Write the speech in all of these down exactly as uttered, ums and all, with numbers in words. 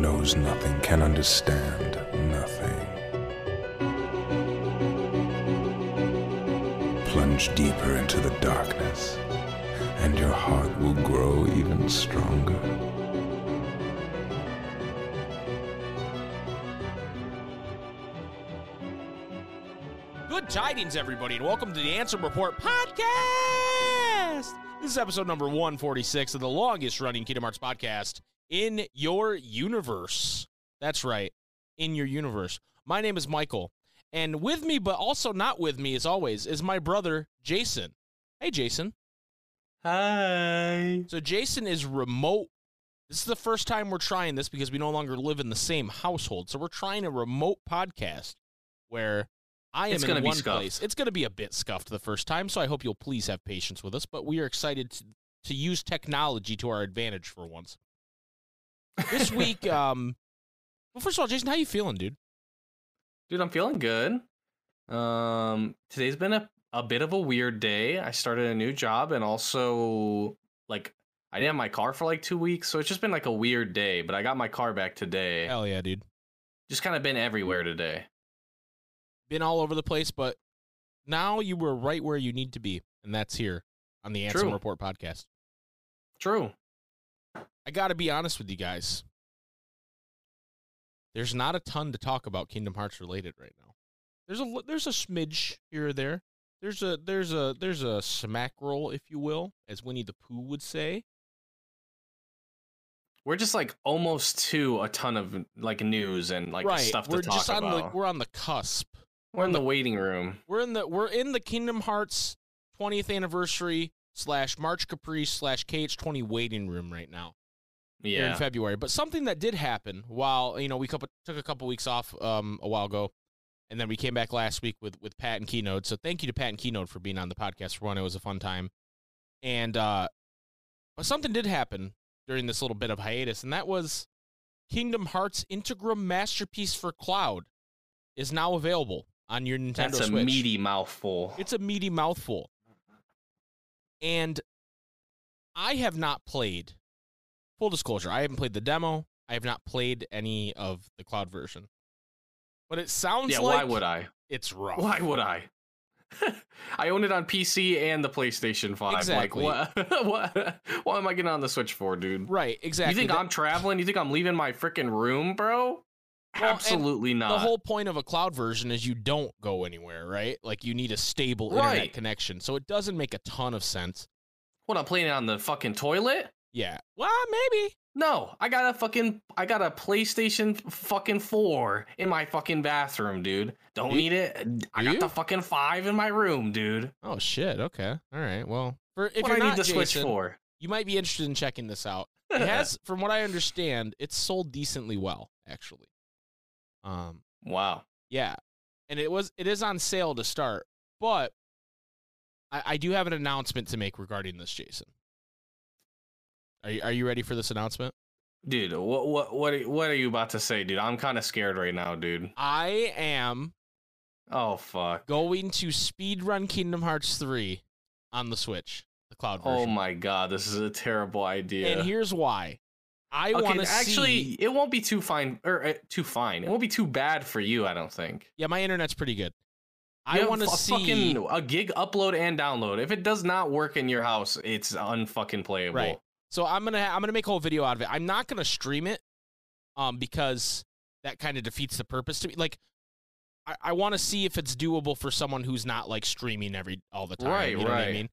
knows nothing can understand nothing. Plunge deeper into the darkness, and your heart will grow even stronger. Good tidings, everybody, and welcome to the A R P Report Podcast! This is episode number one forty-six of the longest-running Kingdom Hearts podcast in your universe. That's right, in your universe. My name is Michael, and with me, but also not with me, as always, is my brother, Jason. Hey, Jason. Hi. So Jason is remote. This is the first time we're trying this because we no longer live in the same household, so we're trying a remote podcast where I am in one place. It's going to be a bit scuffed the first time, so I hope you'll please have patience with us, but we are excited to, to use technology to our advantage for once. This week, um, well, first of all, Jason, how you feeling, dude? Dude, I'm feeling good. Um, today's been a, a bit of a weird day. I started a new job, and also, like, I didn't have my car for, like, two weeks, so it's just been, like, a weird day, but I got my car back today. Hell yeah, dude. Just kind of been everywhere today. Been all over the place, but now you were right where you need to be, and that's here on the Ansem Report podcast. True. I gotta be honest with you guys. There's not a ton to talk about Kingdom Hearts related right now. There's a there's a smidge here or there. There's a there's a there's a smack roll, if you will, as Winnie the Pooh would say. We're just like almost to a ton of like news and like right. stuff to we're talk just on about. The, we're on the cusp. We're in the waiting room. We're in the we're in the Kingdom Hearts twentieth anniversary slash March Caprice slash K H twenty waiting room right now. Yeah, here in February. But something that did happen while you know we couple, took a couple weeks off um, a while ago, and then we came back last week with with Pat and Keynote. So thank you to Pat and Keynote for being on the podcast for one. It was a fun time, and uh, but something did happen during this little bit of hiatus, and that was Kingdom Hearts Integra Masterpiece for Cloud is now available on your Nintendo Switch. That's a Switch. meaty mouthful. It's a meaty mouthful. And I have not played, full disclosure, I haven't played the demo. I have not played any of the Cloud version. But it sounds yeah, like why would I? It's rough. Why would I? I own it on P C and the PlayStation five. Exactly. Like, what, what, what am I getting on the Switch for, dude? Right, exactly. You think that I'm traveling? You think I'm leaving my freaking room, bro? Well, absolutely not. The whole point of a Cloud version is you don't go anywhere, right? Like, you need a stable right. internet connection, so it doesn't make a ton of sense. What, I'm playing it on the fucking toilet? Yeah. Well, maybe. No, I got a fucking, I got a PlayStation fucking four in my fucking bathroom, dude. Don't you, need it. I got you? the fucking five in my room, dude. Oh, shit. Okay. All right. Well, for, if what you're I not need the Jason, Switch for? You might be interested in checking this out. It has, from what I understand, it's sold decently well, actually. Um. Wow. Yeah. And it was, it is on sale to start, but I, I do have an announcement to make regarding this, Jason. Are you, are you ready for this announcement? Dude, what what what are, what are you about to say, dude? I'm kind of scared right now, dude. I am. Oh, fuck. Going to speedrun Kingdom Hearts three on the Switch, the Cloud version. Oh, my God. This is a terrible idea. And here's why. I okay, want to Actually, see... it won't be too fine. or uh, too fine. It won't be too bad for you, I don't think. Yeah, my internet's pretty good. You I want to see fucking a gig upload and download. If it does not work in your house, it's unfucking playable. Right. So I'm gonna I'm gonna make a whole video out of it. I'm not gonna stream it, um, because that kind of defeats the purpose to me. Like, I, I want to see if it's doable for someone who's not like streaming every all the time. Right, you know right. What I mean,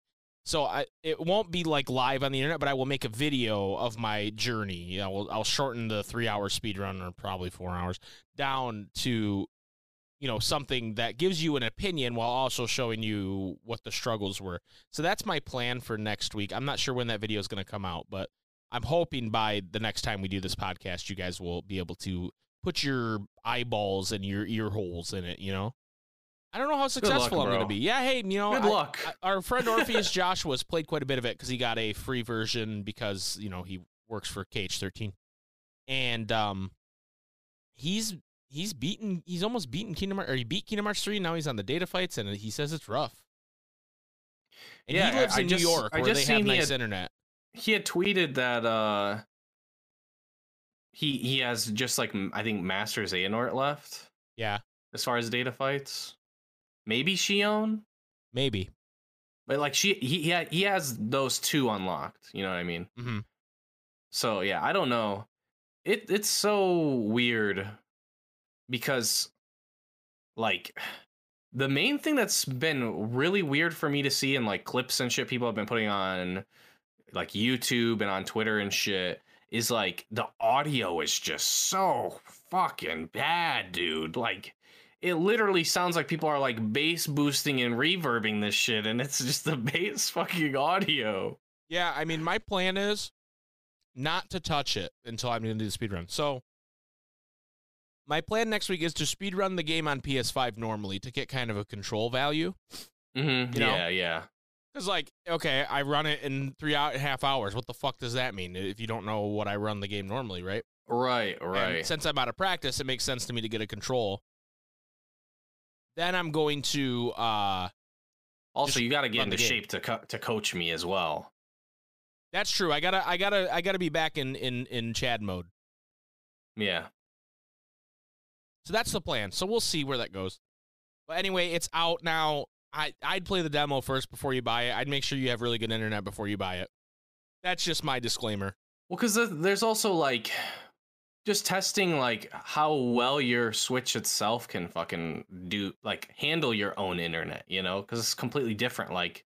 so I it won't be like live on the internet, but I will make a video of my journey. You know, I'll, I'll shorten the three hour speed run, or probably four hours, down to, you know, something that gives you an opinion while also showing you what the struggles were. So that's my plan for next week. I'm not sure when that video is going to come out, but I'm hoping by the next time we do this podcast, you guys will be able to put your eyeballs and your ear holes in it, you know? I don't know how successful luck, I'm going to be. Yeah, hey, you know, Good I, luck. I, our friend Orpheus Joshua has played quite a bit of it because he got a free version because, you know, he works for K H thirteen. And um, he's... He's beaten. He's almost beaten Kingdom Hearts, or he beat Kingdom Hearts three. Now he's on the data fights, and he says it's rough. And yeah, he lives I in just, New York, I where they have nice had, internet. He had tweeted that uh, He he has just like I think Master Xehanort left. Yeah. As far as data fights, maybe Xion. Maybe. But like she he he, he has those two unlocked. You know what I mean? Mm-hmm. So yeah, I don't know. It it's so weird because like the main thing that's been really weird for me to see in like clips and shit people have been putting on like YouTube and on Twitter and shit is like the audio is just so fucking bad, dude. Like it literally sounds like people are like bass boosting and reverbing this shit, and it's just the bass fucking audio. Yeah, I mean, my plan is not to touch it until I'm going to do the speedrun. So my plan next week is to speedrun the game on P S five normally to get kind of a control value. Mm-hmm. You know? Yeah, yeah. Because, like, okay, I run it in three and a half hours. What the fuck does that mean if you don't know what I run the game normally, right? Right, right. And since I'm out of practice, it makes sense to me to get a control. Then I'm going to... Uh, also, you got to get into shape to co- to coach me as well. That's true. I gotta, I gotta, I gotta be back in, in, in Chad mode. Yeah. So that's the plan. So we'll see where that goes. But anyway, it's out now. I, I'd play the demo first before you buy it. I'd make sure you have really good internet before you buy it. That's just my disclaimer. Well, because there's also like just testing like how well your Switch itself can fucking do, like handle your own internet, you know, because it's completely different. Like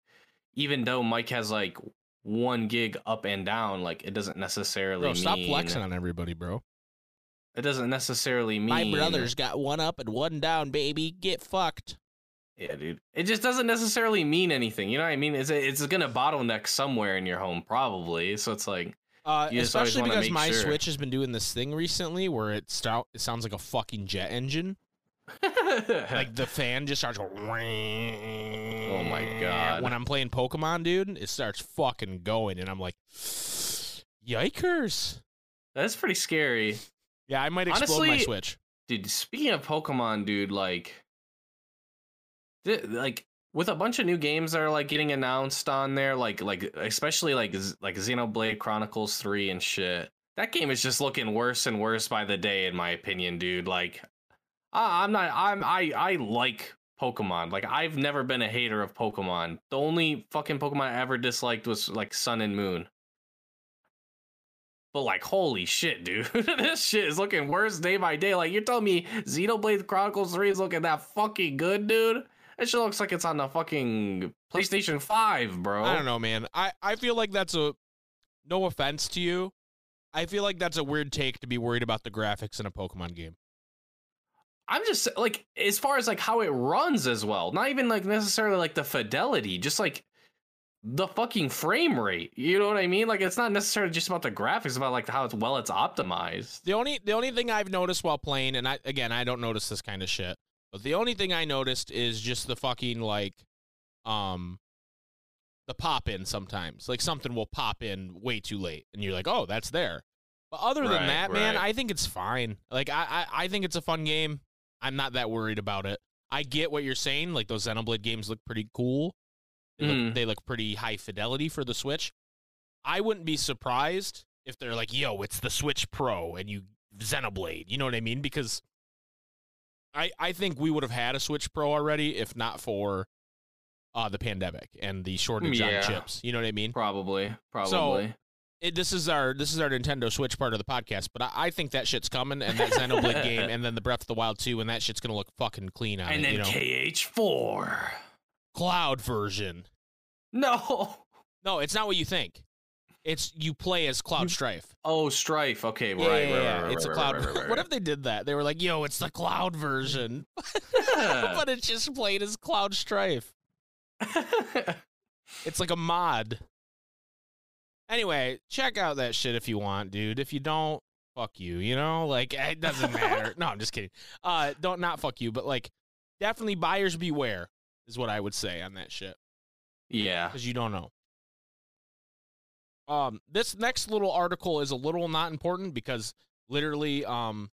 even though Mike has like one gig up and down, like it doesn't necessarily bro, mean stop flexing on everybody, bro. It doesn't necessarily mean my brother's got one up and one down, baby. Get fucked. Yeah, dude. It just doesn't necessarily mean anything. You know what I mean? It's it's gonna bottleneck somewhere in your home probably. So it's like uh, especially because my sure. Switch has been doing this thing recently where it stout it sounds like a fucking jet engine. Like the fan just starts going. Oh my god! When I'm playing Pokemon, dude, it starts fucking going, and I'm like, "Yikers!" That's pretty scary. Yeah, I might explode Honestly, my Switch, dude. Speaking of Pokemon, dude, like, th- like with a bunch of new games that are like getting announced on there, like, like especially like like Xenoblade Chronicles three and shit. That game is just looking worse and worse by the day, in my opinion, dude. Like. I'm not I'm I I like Pokemon. Like I've never been a hater of Pokemon. The only fucking Pokemon I ever disliked was like Sun and Moon. But like holy shit, dude. This shit is looking worse day by day. Like you're telling me Xenoblade Chronicles three is looking that fucking good, dude? That shit looks like it's on the fucking PlayStation five, bro. I don't know, man. I, I feel like that's a no offense to you. I feel like that's a weird take to be worried about the graphics in a Pokemon game. I'm just like, as far as like how it runs as well, not even like necessarily like the fidelity, just like the fucking frame rate. You know what I mean? Like, it's not necessarily just about the graphics, it's about like how it's well it's optimized. The only the only thing I've noticed while playing, and I again, I don't notice this kind of shit, but the only thing I noticed is just the fucking like um, the pop in sometimes. Like something will pop in way too late and you're like, oh, that's there. But other right, than that, right. man, I think it's fine. Like, I, I, I think it's a fun game. I'm not that worried about it. I get what you're saying. Like, those Xenoblade games look pretty cool. They, mm. look, they look pretty high fidelity for the Switch. I wouldn't be surprised if they're like, yo, it's the Switch Pro and you Xenoblade. You know what I mean? Because I, I think we would have had a Switch Pro already if not for uh, the pandemic and the shortage yeah. on chips. You know what I mean? Probably. Probably. So, It, this is our this is our Nintendo Switch part of the podcast, but I, I think that shit's coming, and that Xenoblade game, and then the Breath of the Wild two, and that shit's gonna look fucking clean on and it. And then you know? K H four Cloud version. No, no, it's not what you think. It's you play as Cloud Strife. Oh, Strife. Okay, right, yeah, right, yeah, right, right, it's right, a Cloud. Right, right, right, right. What if they did that? They were like, "Yo, it's the Cloud version," yeah. But it's just played as Cloud Strife. It's like a mod. Anyway, check out that shit if you want, dude. If you don't, fuck you, you know? Like, it doesn't matter. No, I'm just kidding. Uh, don't not fuck you, but, like, definitely buyers beware is what I would say on that shit. Yeah. Because you don't know. Um, this next little article is a little not important because literally um,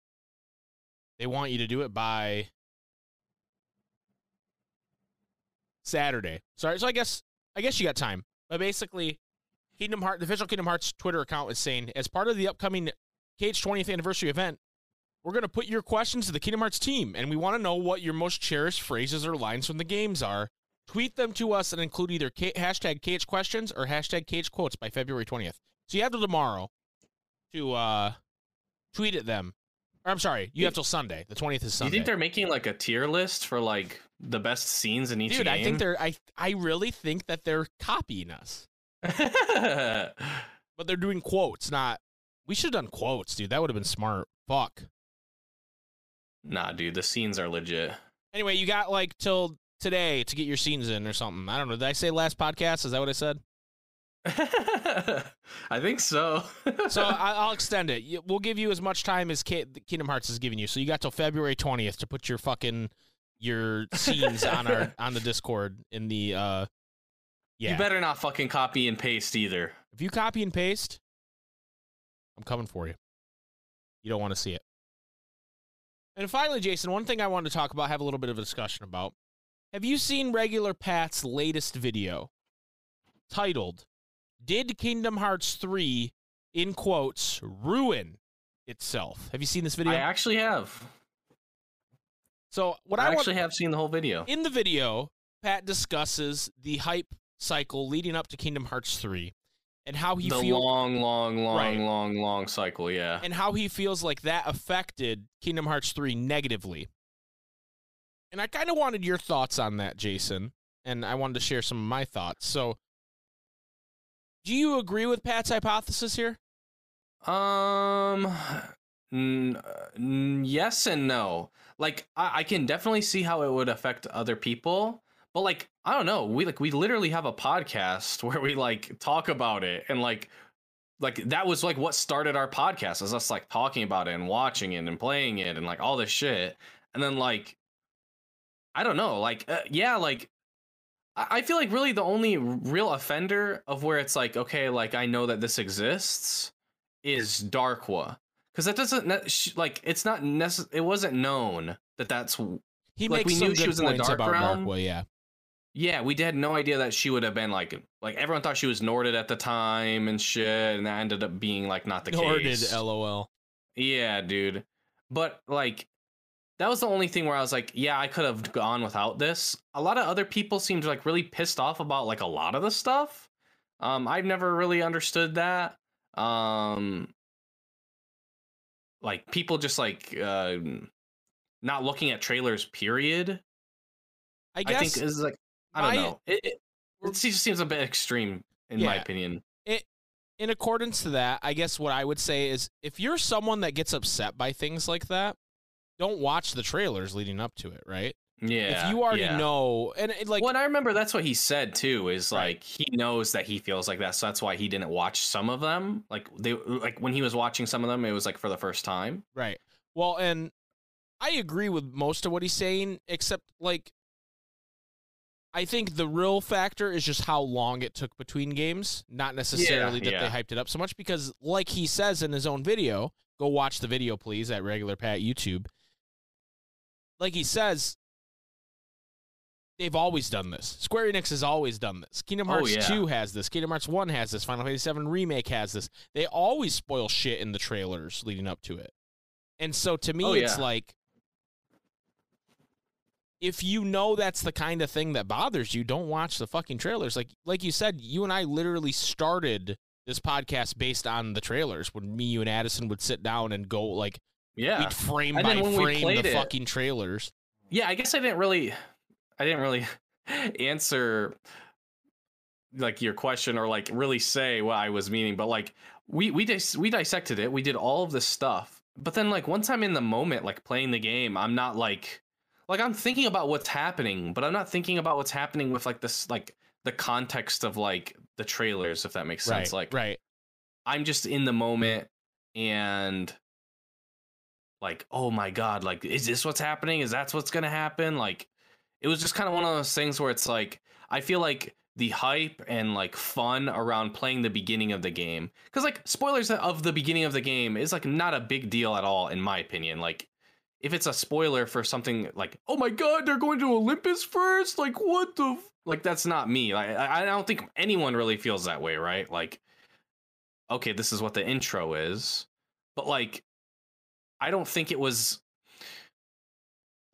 they want you to do it by Saturday. Sorry, so I guess I guess you got time. But basically... Kingdom Hearts, the official Kingdom Hearts Twitter account is saying, as part of the upcoming K H twentieth anniversary event, we're going to put your questions to the Kingdom Hearts team, and we want to know what your most cherished phrases or lines from the games are. Tweet them to us and include either K- hashtag K H questions or hashtag K H quotes by February twentieth. So you have till tomorrow to uh, tweet at them. Or, I'm sorry, you have till Sunday. The twentieth is Sunday. You think they're making like a tier list for like the best scenes in each Dude, game? Dude, I think they're. I I really think that they're copying us. But they're doing quotes, not... We should have done quotes, dude. That would have been smart. Fuck. Nah, dude. The scenes are legit. Anyway, you got, like, till today to get your scenes in or something. I don't know. Did I say last podcast? Is that what I said? I think so. So I'll extend it. We'll give you as much time as K- Kingdom Hearts is giving you. So you got till February twentieth to put your fucking... your scenes on our on the Discord in the... uh yeah. You better not fucking copy and paste either. If you copy and paste... I'm coming for you. You don't want to see it. And finally, Jason, one thing I wanted to talk about, have a little bit of a discussion about. Have you seen Regular Pat's latest video titled, Did Kingdom Hearts three, in quotes, ruin itself? Have you seen this video? I actually have. So what I, I actually want, have seen the whole video. In the video, Pat discusses the hype cycle leading up to Kingdom Hearts three. And how he feels the long, long, long, right. long, long cycle, yeah. And how he feels like that affected Kingdom Hearts three negatively. And I kind of wanted your thoughts on that, Jason. And I wanted to share some of my thoughts. So, do you agree with Pat's hypothesis here? Um, n- n- yes and no. Like, I-, I can definitely see how it would affect other people. But, like, I don't know. We like we literally have a podcast where we like talk about it, and like like that was like what started our podcast, is us like talking about it and watching it and playing it and like all this shit. And then like I don't know, like uh, yeah, like I-, I feel like really the only real offender of where it's like okay, like I know that this exists is Darkwa, because that doesn't ne- like it's not necess- it wasn't known that that's he like, makes we knew some she was in the dark realm. Darkwa, yeah. Yeah, we had no idea that she would have been like, like everyone thought she was Norted at the time and shit, and that ended up being like not the Norted, case. Norted, lol. Yeah, dude. But like, that was the only thing where I was like, yeah, I could have gone without this. A lot of other people seemed like really pissed off about like a lot of the stuff. Um, I've never really understood that. Um, like people just like uh, not looking at trailers. Period. I guess I think is like. I don't know. I, it, it, it just seems a bit extreme, in yeah, my opinion. It, in accordance to that, I guess what I would say is, if you're someone that gets upset by things like that, don't watch the trailers leading up to it, right? Yeah. If you already yeah. know, and it, like, well, and I remember that's what he said too. Is right. like he knows that he feels like that, so that's why he didn't watch some of them. Like they, like when he was watching some of them, it was like for the first time. Right. Well, and I agree with most of what he's saying, except like. I think the real factor is just how long it took between games, not necessarily yeah, that yeah. they hyped it up so much, because like he says in his own video, go watch the video, please, at Regular Pat YouTube. Like he says, they've always done this. Square Enix has always done this. Kingdom Hearts oh, yeah. two has this. Kingdom Hearts one has this. Final Fantasy seven Remake has this. They always spoil shit in the trailers leading up to it. And so to me, oh, yeah. it's like, if you know that's the kind of thing that bothers you, don't watch the fucking trailers. Like like you said, you and I literally started this podcast based on the trailers when me, you, and Addison would sit down and go, like, yeah. we'd frame and by frame the it, fucking trailers. Yeah, I guess I didn't really, I didn't really answer, like, your question or, like, really say what I was meaning. But, like, we we dis- we dissected it. We did all of this stuff. But then, like, once I'm in the moment, like, playing the game, I'm not, like... Like, I'm thinking about what's happening, but I'm not thinking about what's happening with, like, this, like, the context of, like, the trailers, if that makes sense. Right, like, right. I'm just in the moment and, like, oh, my God, like, is this what's happening? Is that what's going to happen? Like, it was just kind of one of those things where it's, like, I feel like the hype and, like, fun around playing the beginning of the game. Because, like, spoilers of the beginning of the game is, like, not a big deal at all, in my opinion. Like, if it's a spoiler for something like, oh my God, they're going to Olympus first. Like, what the, f-? like, that's not me. Like, I don't think anyone really feels that way. Right. Like, okay, this is what the intro is. but like, I don't think it was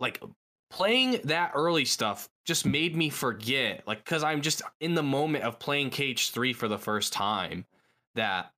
like playing that early stuff just made me forget, like, because I'm just in the moment of playing K H three for the first time, that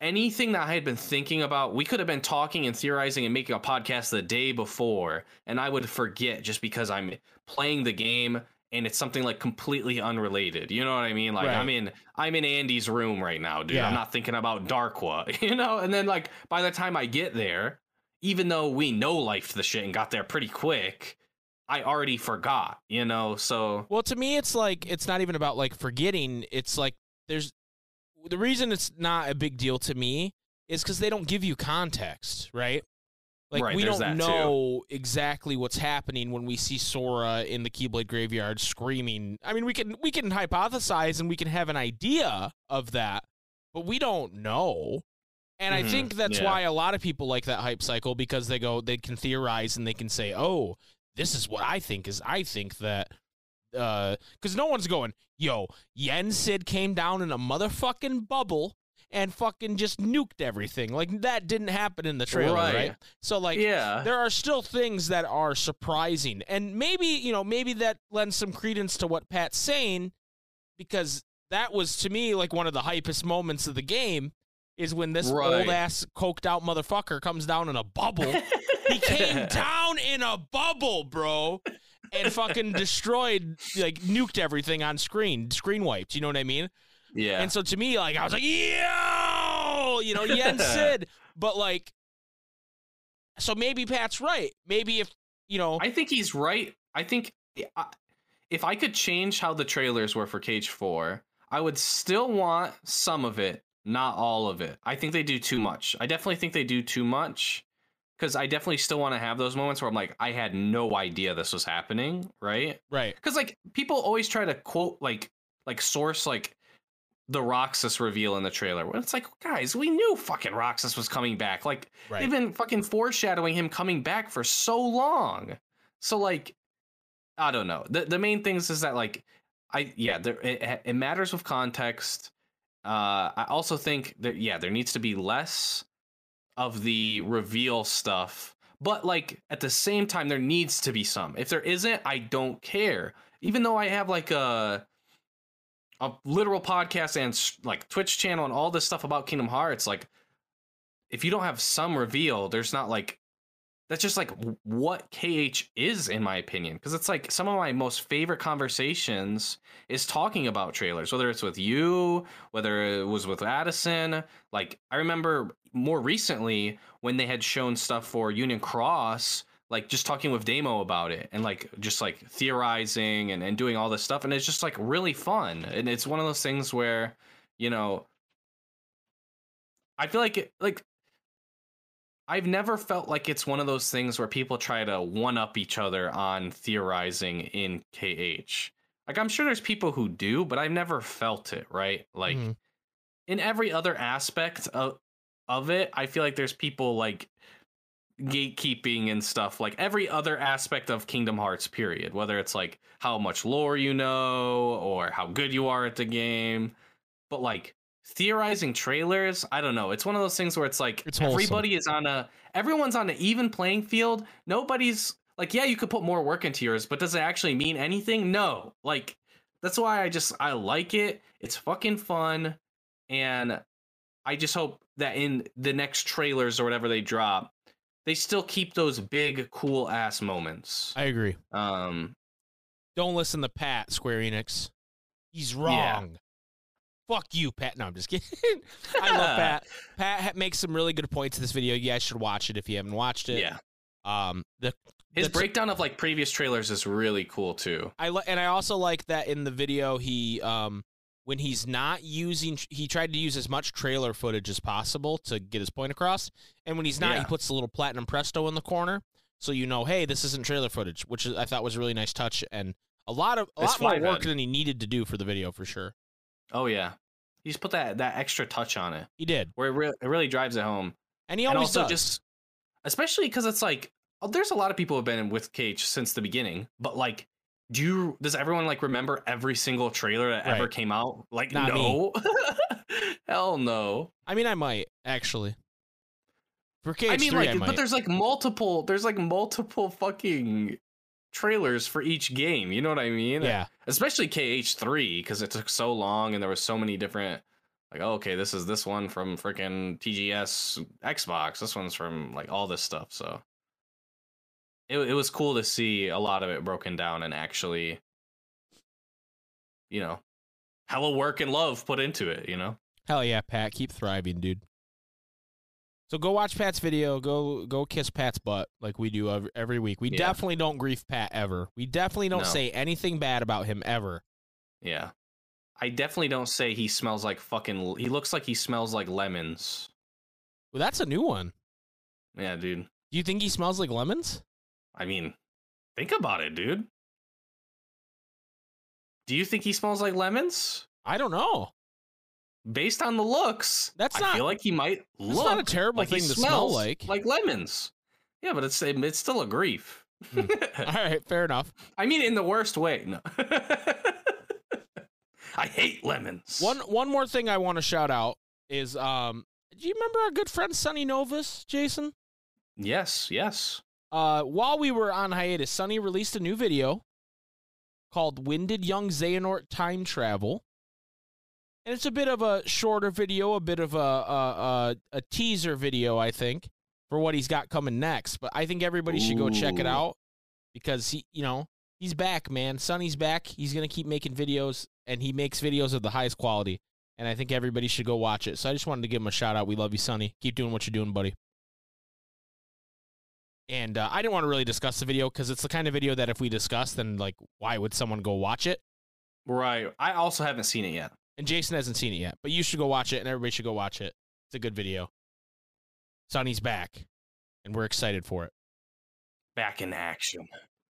anything that I had been thinking about, we could have been talking and theorizing and making a podcast the day before, and I would forget just because I'm playing the game and it's something like completely unrelated. You know what I mean? Like, right. I'm in I'm in Andy's room right now, dude. Yeah. I'm not thinking about Darkwa, you know? And then, like, by the time I get there, even though we no-lifed the shit and got there pretty quick, I already forgot, you know? So, well, to me, it's like, it's not even about like forgetting. It's like, there's the reason it's not a big deal to me is because they don't give you context, right? Like, right, we don't know too. exactly what's happening when we see Sora in the Keyblade Graveyard screaming. I mean, we can we can hypothesize and we can have an idea of that, but we don't know. And mm-hmm. I think that's yeah. why a lot of people like that hype cycle, because they go, they can theorize and they can say, oh, this is what I think is, I think that, uh, because no one's going, yo, Yen Sid came down in a motherfucking bubble and fucking just nuked everything. Like, that didn't happen in the trailer, right? right? So, like, yeah. there are still things that are surprising. And maybe, you know, maybe that lends some credence to what Pat's saying, because that was, to me, like, one of the hypest moments of the game is when this right. old-ass, coked-out motherfucker comes down in a bubble. He came down in a bubble, bro, and fucking destroyed, like, nuked everything on screen. Screen wiped, you know what I mean? Yeah. And so to me, like, I was like, yo, you know, Yen Sid. But, like, so maybe Pat's right. Maybe if, you know. I think he's right. I think if I could change how the trailers were for K H four, I would still want some of it, not all of it. I think they do too much. I definitely think they do too much, because I definitely still want to have those moments where I'm like, I had no idea this was happening, right? Right. Because, like, people always try to quote, like, like source, like, the Roxas reveal in the trailer. It's like, guys, we knew fucking Roxas was coming back. Like, right. they've been fucking foreshadowing him coming back for so long. So, like, I don't know. The the main things is that, like, I, yeah, there, it, it matters with context. Uh, I also think that, yeah, there needs to be less of the reveal stuff, but, like, at the same time, there needs to be some. If there isn't, I don't care. Even though I have, like, a, a literal podcast and like Twitch channel and all this stuff about Kingdom Hearts, like, if you don't have some reveal, there's not, like, that's just like what K H is, in my opinion, because it's like some of my most favorite conversations is talking about trailers, whether it's with you, whether it was with Addison. Like, I remember more recently when they had shown stuff for Union Cross, like, just talking with Damo about it and, like, just, like, theorizing and, and doing all this stuff. And it's just, like, really fun. And it's one of those things where, you know, I feel like, it, like, I've never felt like it's one of those things where people try to one-up each other on theorizing in K H. Like, I'm sure there's people who do, but I've never felt it, right? Like, mm-hmm. in every other aspect of, of it, I feel like there's people, like, gatekeeping and stuff, like every other aspect of Kingdom Hearts, period, whether it's like how much lore you know or how good you are at the game. But, like, theorizing trailers, I don't know, it's one of those things where it's like, it's everybody is on a everyone's on an even playing field. Nobody's like, yeah, you could put more work into yours, but does it actually mean anything? No. Like, that's why I just I like it. It's fucking fun, and I just hope that in the next trailers or whatever they drop, they still keep those big, cool ass moments. I agree. Um, Don't listen to Pat, Square Enix. He's wrong. Yeah. Fuck you, Pat. No, I'm just kidding. I love Pat. Pat makes some really good points in this video. You guys should watch it if you haven't watched it. Yeah. Um, the his the, breakdown of, like, previous trailers is really cool too. I lo- and I also like that in the video he um when he's not using, he tried to use as much trailer footage as possible to get his point across. And when he's not, yeah. he puts a little Platinum Presto in the corner, so you know, hey, this isn't trailer footage, which I thought was a really nice touch, and a lot of a it's lot more work bad. than he needed to do for the video, for sure. Oh yeah, he's put that that extra touch on it. He did, where it, re- it really drives it home. And he always and also does, just especially because it's like, oh, there's a lot of people who've been with K H since the beginning, but, like, Do you, does everyone, like, remember every single trailer that right. ever came out? Like, Not no. Hell no. I mean, I might, actually. For K H three, I mean, like, I might. But there's like multiple, there's like multiple fucking trailers for each game. You know what I mean? Yeah. Especially K H three, because it took so long and there were so many different. Like, oh, okay, this is this one from freaking T G S Xbox. This one's from like all this stuff. So it it was cool to see a lot of it broken down and actually, you know, hella work and love put into it, you know? Hell yeah, Pat. Keep thriving, dude. So go watch Pat's video. Go go kiss Pat's butt like we do every, every week. We yeah. definitely don't grief Pat ever. We definitely don't no. say anything bad about him ever. Yeah. I definitely don't say he smells like fucking... He looks like he smells like lemons. Well, that's a new one. Yeah, dude. Do you think he smells like lemons? I mean, think about it, dude. Do you think he smells like lemons? I don't know. Based on the looks, that's not, I feel like he might look... That's not a terrible like thing to smell like. Like lemons. Yeah, but it's, it's still a grief. Mm. All right, fair enough. I mean, in the worst way. No. I hate lemons. One one more thing I want to shout out is, um, do you remember our good friend Sonny Novus, Jason? Yes, yes. Uh, while we were on hiatus, Sonny released a new video called When Did Young Xehanort Time Travel? And it's a bit of a shorter video, a bit of a, a, a, a teaser video, I think, for what he's got coming next. But I think everybody Ooh. should go check it out because, he, you know, he's back, man. Sonny's back. He's going to keep making videos. And he makes videos of the highest quality, and I think everybody should go watch it. So I just wanted to give him a shout out. We love you, Sonny. Keep doing what you're doing, buddy. And uh, I didn't want to really discuss the video because it's the kind of video that if we discuss, then like, why would someone go watch it? Right. I also haven't seen it yet, and Jason hasn't seen it yet. But you should go watch it, and everybody should go watch it. It's a good video. Sonny's back, and we're excited for it. Back in action.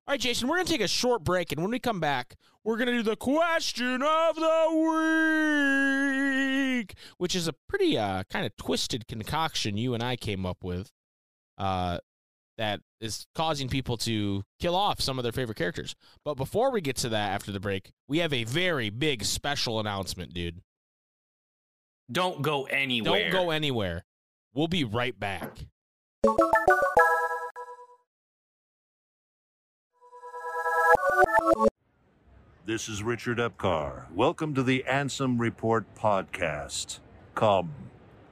All right, Jason, we're going to take a short break, and when we come back, we're going to do the question of the week, which is a pretty uh, kind of twisted concoction you and I came up with uh, that is causing people to kill off some of their favorite characters. But before we get to that after the break, we have a very big special announcement, dude. Don't go anywhere. Don't go anywhere. We'll be right back. This is Richard Epcar. Welcome to the Ansem Report Podcast. Come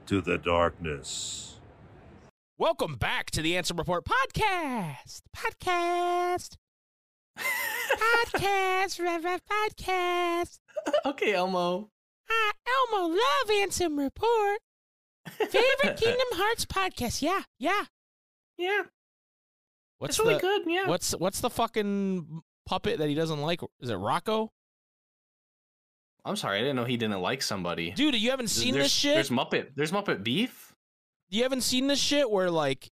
to the darkness. Welcome back to the Ansem Report Podcast. Podcast. Podcast. Podcast. Podcast. Okay, Elmo. Hi, Elmo. Love Ansem Report. Favorite Kingdom Hearts podcast. Yeah, yeah. Yeah. What's it's really the, good, yeah. What's, what's the fucking... puppet that he doesn't like? Is it Rocco? I'm sorry, I didn't know he didn't like somebody. Dude, you haven't seen there's, this shit? There's Muppet. There's Muppet Beef? You haven't seen this shit where, like,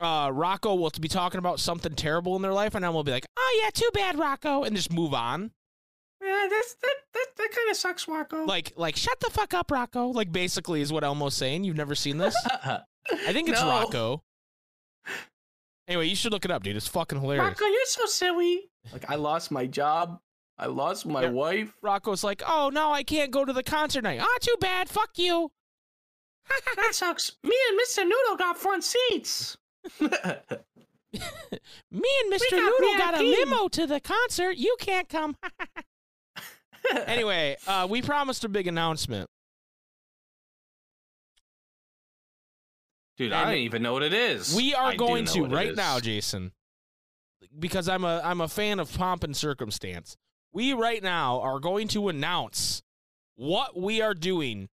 uh, Rocco will be talking about something terrible in their life, and I will be like, oh, yeah, too bad, Rocco, and just move on? Yeah, that's, that that, that kind of sucks, Rocco. Like, like, shut the fuck up, Rocco. Like, basically is what Elmo's saying. You've never seen this? I think it's no. Rocco. Anyway, you should look it up, dude. It's fucking hilarious. Rocco, you're so silly. Like, I lost my job. I lost my yeah. wife. Rocco's like, oh, no, I can't go to the concert night. Oh, too bad. Fuck you. That sucks. Me and Mister Noodle got front seats. Me and Mister Got Noodle got a limo to the concert. You can't come. Anyway, uh, we promised a big announcement. Dude, and I don't even know what it is. We are I going to right now, Jason, because I'm a I'm a fan of pomp and circumstance. We right now are going to announce what we are doing,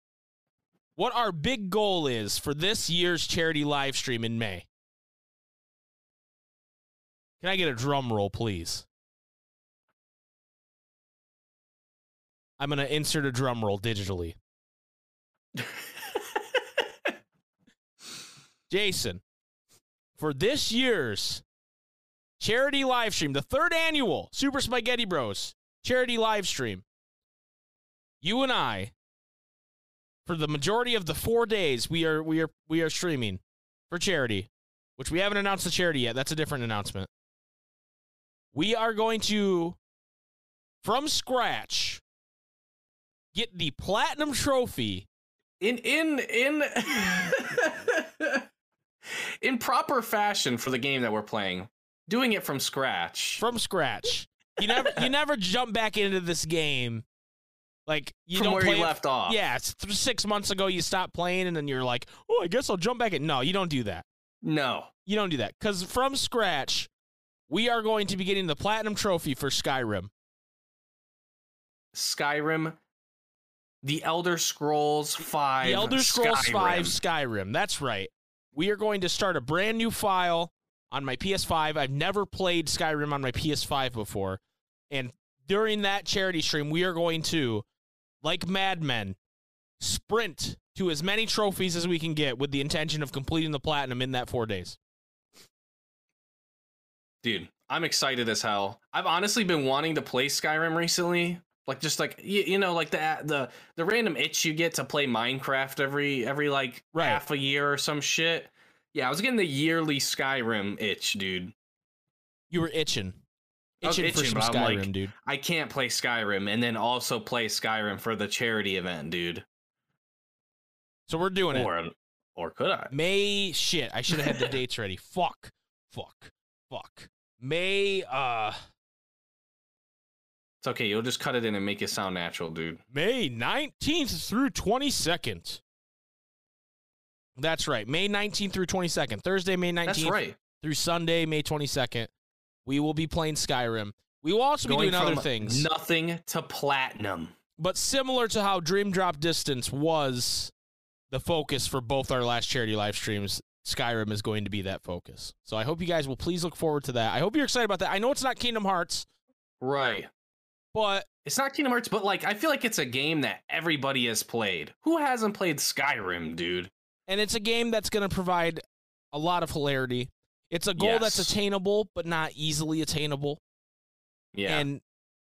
what our big goal is for this year's charity live stream in May. Can I get a drum roll, please? I'm going to insert a drum roll digitally. Jason, for this year's charity livestream, the third annual Super Spaghetti Bros charity livestream, you and I, for the majority of the four days we are we are we are streaming for charity, which we haven't announced the charity yet. That's a different announcement. We are going to, from scratch, get the platinum trophy in in in. in proper fashion for the game that we're playing. Doing it from scratch. From scratch. You never you never jump back into this game. Like you from don't where play you it, left off. Yeah, it's th- six months ago you stopped playing and then you're like, oh, I guess I'll jump back in. No, you don't do that. No. You don't do that. Because from scratch, we are going to be getting the Platinum Trophy for Skyrim. Skyrim. The Elder Scrolls V. The Elder Scrolls V Skyrim. That's right. We are going to start a brand new file on my P S five. I've never played Skyrim on my P S five before. And during that charity stream, we are going to, like Mad Men, sprint to as many trophies as we can get with the intention of completing the platinum in that four days. Dude, I'm excited as hell. I've honestly been wanting to play Skyrim recently. Like, just like, you, you know, like the, the the random itch you get to play Minecraft every, every like, right. half a year or some shit. Yeah, I was getting the yearly Skyrim itch, dude. You were itching. Itching, itching for some Skyrim, like, dude. I can't play Skyrim and then also play Skyrim for the charity event, dude. So we're doing or, it. Or could I? May, shit, I should have had the dates ready. Fuck. Fuck. Fuck. May, uh... It's okay, you'll just cut it in and make it sound natural, dude. May nineteenth through twenty-second. That's right. May nineteenth through twenty-second. Thursday, May nineteenth That's right. through Sunday, May twenty-second. We will be playing Skyrim. We will also Going be doing other things. Nothing to platinum. But similar to how Dream Drop Distance was the focus for both our last charity live streams, Skyrim is going to be that focus. So I hope you guys will please look forward to that. I hope you're excited about that. I know it's not Kingdom Hearts. Right. But it's not Kingdom Hearts, but like I feel like it's a game that everybody has played. Who hasn't played Skyrim, dude? And it's a game that's going to provide a lot of hilarity. It's a goal yes. that's attainable, but not easily attainable. Yeah. And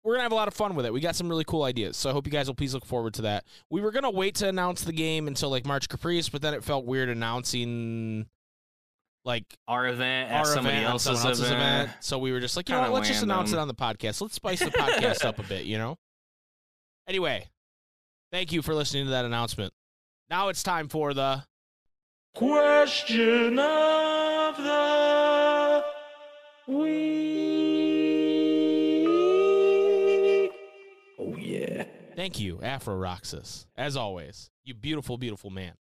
we're going to have a lot of fun with it. We got some really cool ideas, so I hope you guys will please look forward to that. We were going to wait to announce the game until, like, March Caprice, but then it felt weird announcing, like, our event at somebody else's event. So we were just like, you know what, let's just announce it on the podcast. Let's spice the podcast up a bit, you know? Anyway, thank you for listening to that announcement. Now it's time for the... Question of the Week. Oh, yeah. Thank you, Afro Roxas. As always, you beautiful, beautiful man.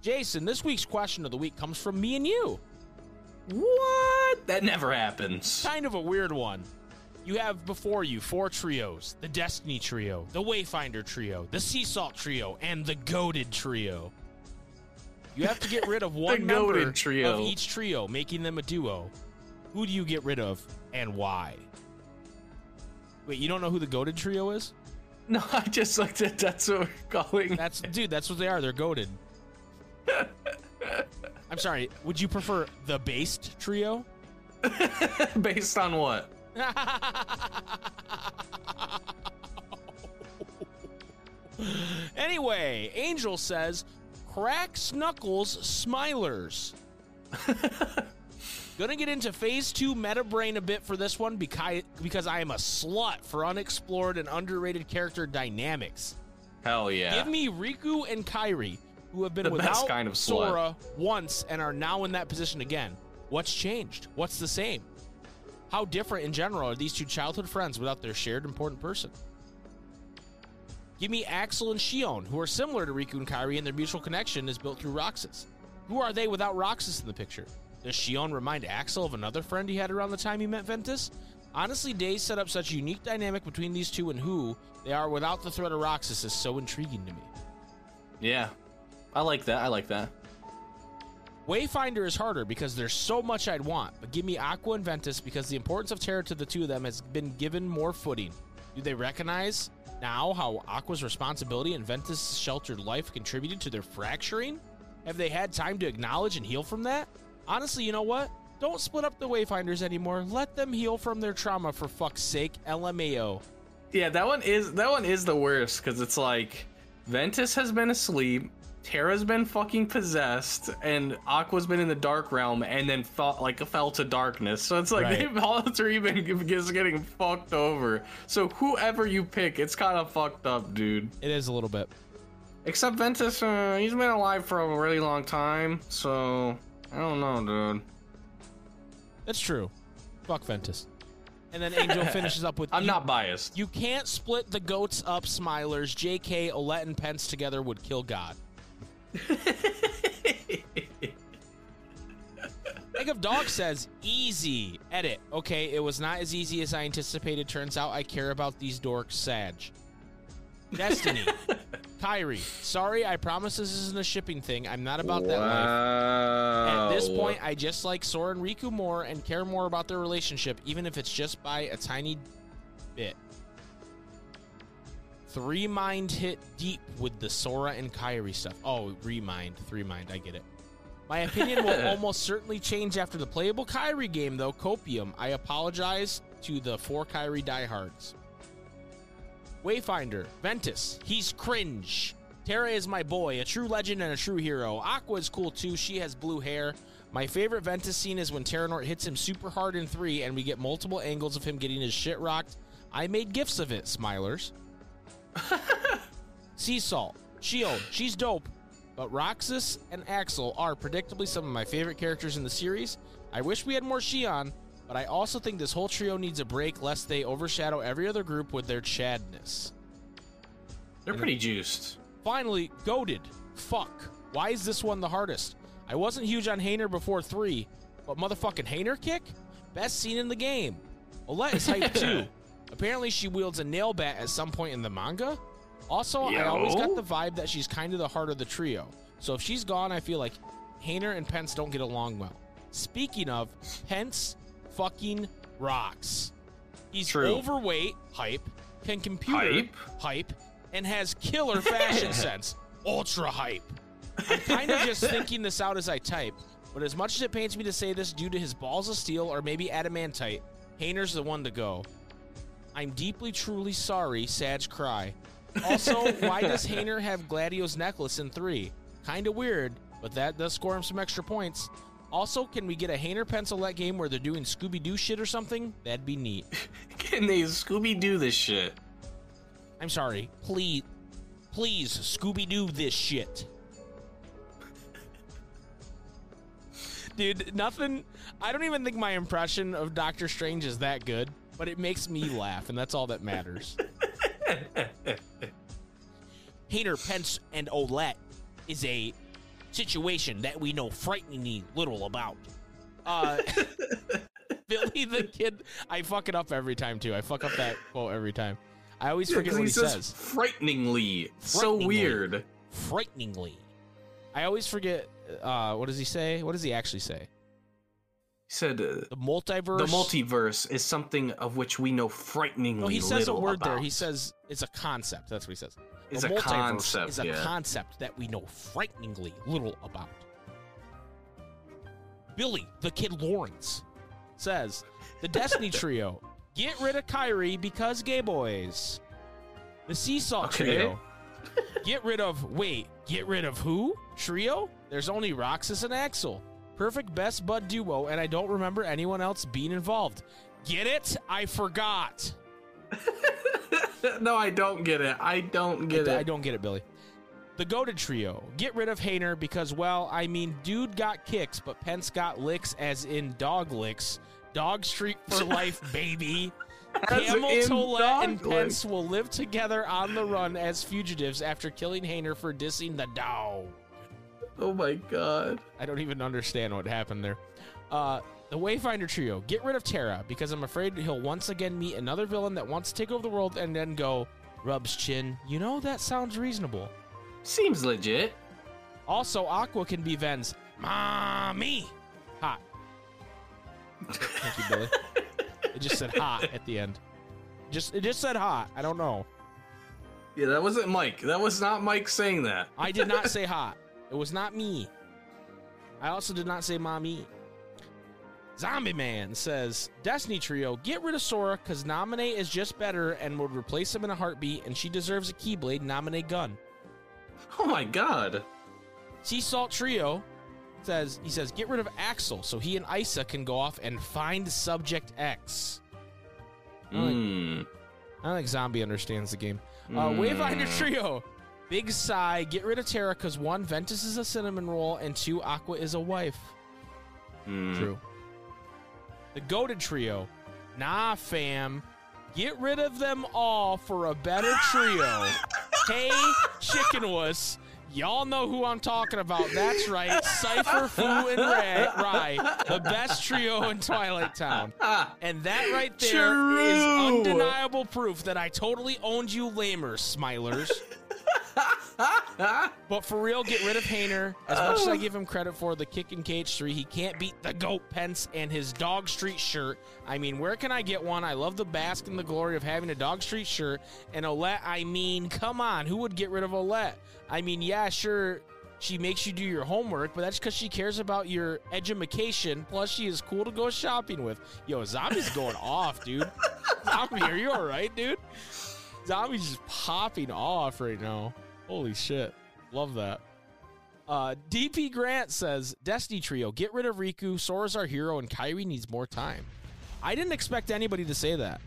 Jason, this week's question of the week comes from me and you. What? That never happens. Kind of a weird one. You have before you four trios. The Destiny Trio, the Wayfinder Trio, the Sea Salt Trio, and the Goated Trio. You have to get rid of one member trio. of each trio, making them a duo. Who do you get rid of, and why? Wait, you don't know who the Goated Trio is? No, I just looked at that's what we're calling. That's dude, that's what they are. They're goated. I'm sorry. Would you prefer the Based Trio? Based on what? Anyway, Angel says... Cracks, Knuckles, Smilers. Gonna get into phase two meta brain a bit for this one because, because I am a slut for unexplored and underrated character dynamics. Hell yeah. Give me Riku and Kairi, who have been the without kind of Sora once and are now in that position again. What's changed? What's the same? How different in general are these two childhood friends without their shared important person? Give me Axel and Xion, who are similar to Riku and Kairi, and their mutual connection is built through Roxas. Who are they without Roxas in the picture? Does Xion remind Axel of another friend he had around the time he met Ventus? Honestly, Days set up such a unique dynamic between these two, and who they are without the threat of Roxas is so intriguing to me. Yeah, I like that. I like that. Wayfinder is harder because there's so much I'd want, but give me Aqua and Ventus because the importance of Terra to the two of them has been given more footing. Do they recognize now how Aqua's responsibility and Ventus' sheltered life contributed to their fracturing? Have they had time to acknowledge and heal from that? Honestly, you know what? Don't split up the Wayfinders anymore. Let them heal from their trauma, for fuck's sake. L M A O. Yeah, that one is that one is the worst, because it's like Ventus has been asleep, Terra's been fucking possessed, and Aqua's been in the dark realm and then thought like fell to darkness. So it's like right. they've all three been just getting fucked over. So whoever you pick, it's kind of fucked up, dude. It is a little bit. Except Ventus, uh, he's been alive for a really long time. So I don't know, dude. That's true. Fuck Ventus. And then Angel finishes up with... I'm not biased. You can't split the goats up, Smilers. J K, Olette, and Pence together would kill God. Think of Dog says, easy. Edit. Okay, it was not as easy as I anticipated. Turns out I care about these dorks, Sag. Destiny. Kairi, sorry, I promise this isn't a shipping thing. I'm not about wow. that life. At this point, I just like Sora and Riku more and care more about their relationship, even if it's just by a tiny bit. Three mind hit deep with the Sora and Kairi stuff. Oh, remind, three mind, I get it. My opinion will almost certainly change after the playable Kairi game, though. Copium, I apologize to the four Kairi diehards. Wayfinder, Ventus, he's cringe. Terra is my boy, a true legend and a true hero. Aqua is cool too, she has blue hair. My favorite Ventus scene is when Xehanort hits him super hard in three and we get multiple angles of him getting his shit rocked. I made gifs of it, Smilers. Sea Salt, Shield, she's dope. But Roxas and Axel are predictably some of my favorite characters in the series. I wish we had more Xion, but I also think this whole trio needs a break lest they overshadow every other group with their chadness. They're and pretty juiced. Finally, goated. Fuck. Why is this one the hardest? I wasn't huge on Hayner before three, but motherfucking Hayner kick? Best scene in the game. Olette is hype too. Apparently she wields a nail bat at some point in the manga. Also, Yo. I always got the vibe that she's kind of the heart of the trio. So if she's gone, I feel like Hayner and Pence don't get along well. Speaking of, Pence... fucking rocks. He's True. overweight, hype, can computer, hype. hype, and has killer fashion sense, ultra hype. I'm kind of just thinking this out as I type, but as much as it pains me to say this due to his balls of steel or maybe adamantite, Hayner's the one to go. I'm deeply, truly sorry, Sag cry. Also, why does Hayner have Gladio's necklace in three? Kinda weird, but that does score him some extra points. Also, can we get a Hayner pencil that game where they're doing Scooby-Doo shit or something? That'd be neat. Can they Scooby-Doo this shit? I'm sorry. Please, please Scooby-Doo this shit. Dude, nothing. I don't even think my impression of Doctor Strange is that good, but it makes me laugh, and that's all that matters. Hayner, Pence, and Olette is a... situation that we know frighteningly little about. Uh, Billy the Kid. I fuck it up every time, too. I fuck up that quote every time. I always yeah, forget what he, he says. says. Frighteningly. frighteningly. So weird. Frighteningly. I always forget. Uh, what does he say? What does he actually say? He said, uh, the multiverse. The multiverse is something of which we know frighteningly little about. No, he says a word about. there. He says it's a concept. That's what he says. It's a, a concept. Is a yeah. concept that we know frighteningly little about. Billy, the Kid Lawrence, says the Destiny Trio, get rid of Kairi because gay boys. The Seesaw okay. Trio, get rid of wait, get rid of who? Trio? There's only Roxas and Axel. Perfect best bud duo, and I don't remember anyone else being involved. Get it? I forgot. No, I don't get it. I don't get I, it. I don't get it, Billy. The Goated Trio. Get rid of Hayner because, well, I mean, dude got kicks, but Pence got licks as in dog licks. Dog streak for life, baby. Camel, Tola, and Pence will live together on the run as fugitives after killing Hayner for dissing the dog. Oh, my God. I don't even understand what happened there. Uh... The Wayfinder Trio, get rid of Terra, because I'm afraid he'll once again meet another villain that wants to take over the world and then go, rubs chin, you know, that sounds reasonable. Seems legit. Also, Aqua can be Ven's mommy. Hot. Thank you, Billy. It just said hot at the end. Just It just said hot. I don't know. Yeah, that wasn't Mike. That was not Mike saying that. I did not say hot. It was not me. I also did not say mommy. Zombie Man says, Destiny Trio, get rid of Sora because Nominate is just better and would replace him in a heartbeat, and she deserves a Keyblade Nominate gun. Oh my God. Sea Salt Trio says, he says, get rid of Axel so he and Isa can go off and find Subject X. I don't, mm. think, I don't think Zombie understands the game. Mm. Uh, Wayfinder Trio, Big Sigh, get rid of Terra because one, Ventus is a cinnamon roll, and two, Aqua is a wife. Mm. True. The goated trio. Nah, fam. Get rid of them all for a better trio. Hey, chicken wuss. Y'all know who I'm talking about. That's right. Cypher, Foo, and Rye. The best trio in Twilight Town. And that right there True. is undeniable proof that I totally owned you lamers, Smilers. But for real, get rid of Hayner. As much as I give him credit for the kick in K H three, he can't beat the GOAT Pence and his Dog Street shirt. I mean, where can I get one? I love the bask in the glory of having a Dog Street shirt. And Olette, I mean, come on. Who would get rid of Olette? I mean, yeah, sure, she makes you do your homework, but that's because she cares about your edumacation. Plus, she is cool to go shopping with. Yo, Zombie's going off, dude. Zombie, are you all right, dude? Zombie's just popping off right now. Holy shit. Love that. Uh, D P Grant says, Destiny Trio, get rid of Riku, Sora's our hero, and Kairi needs more time. I didn't expect anybody to say that.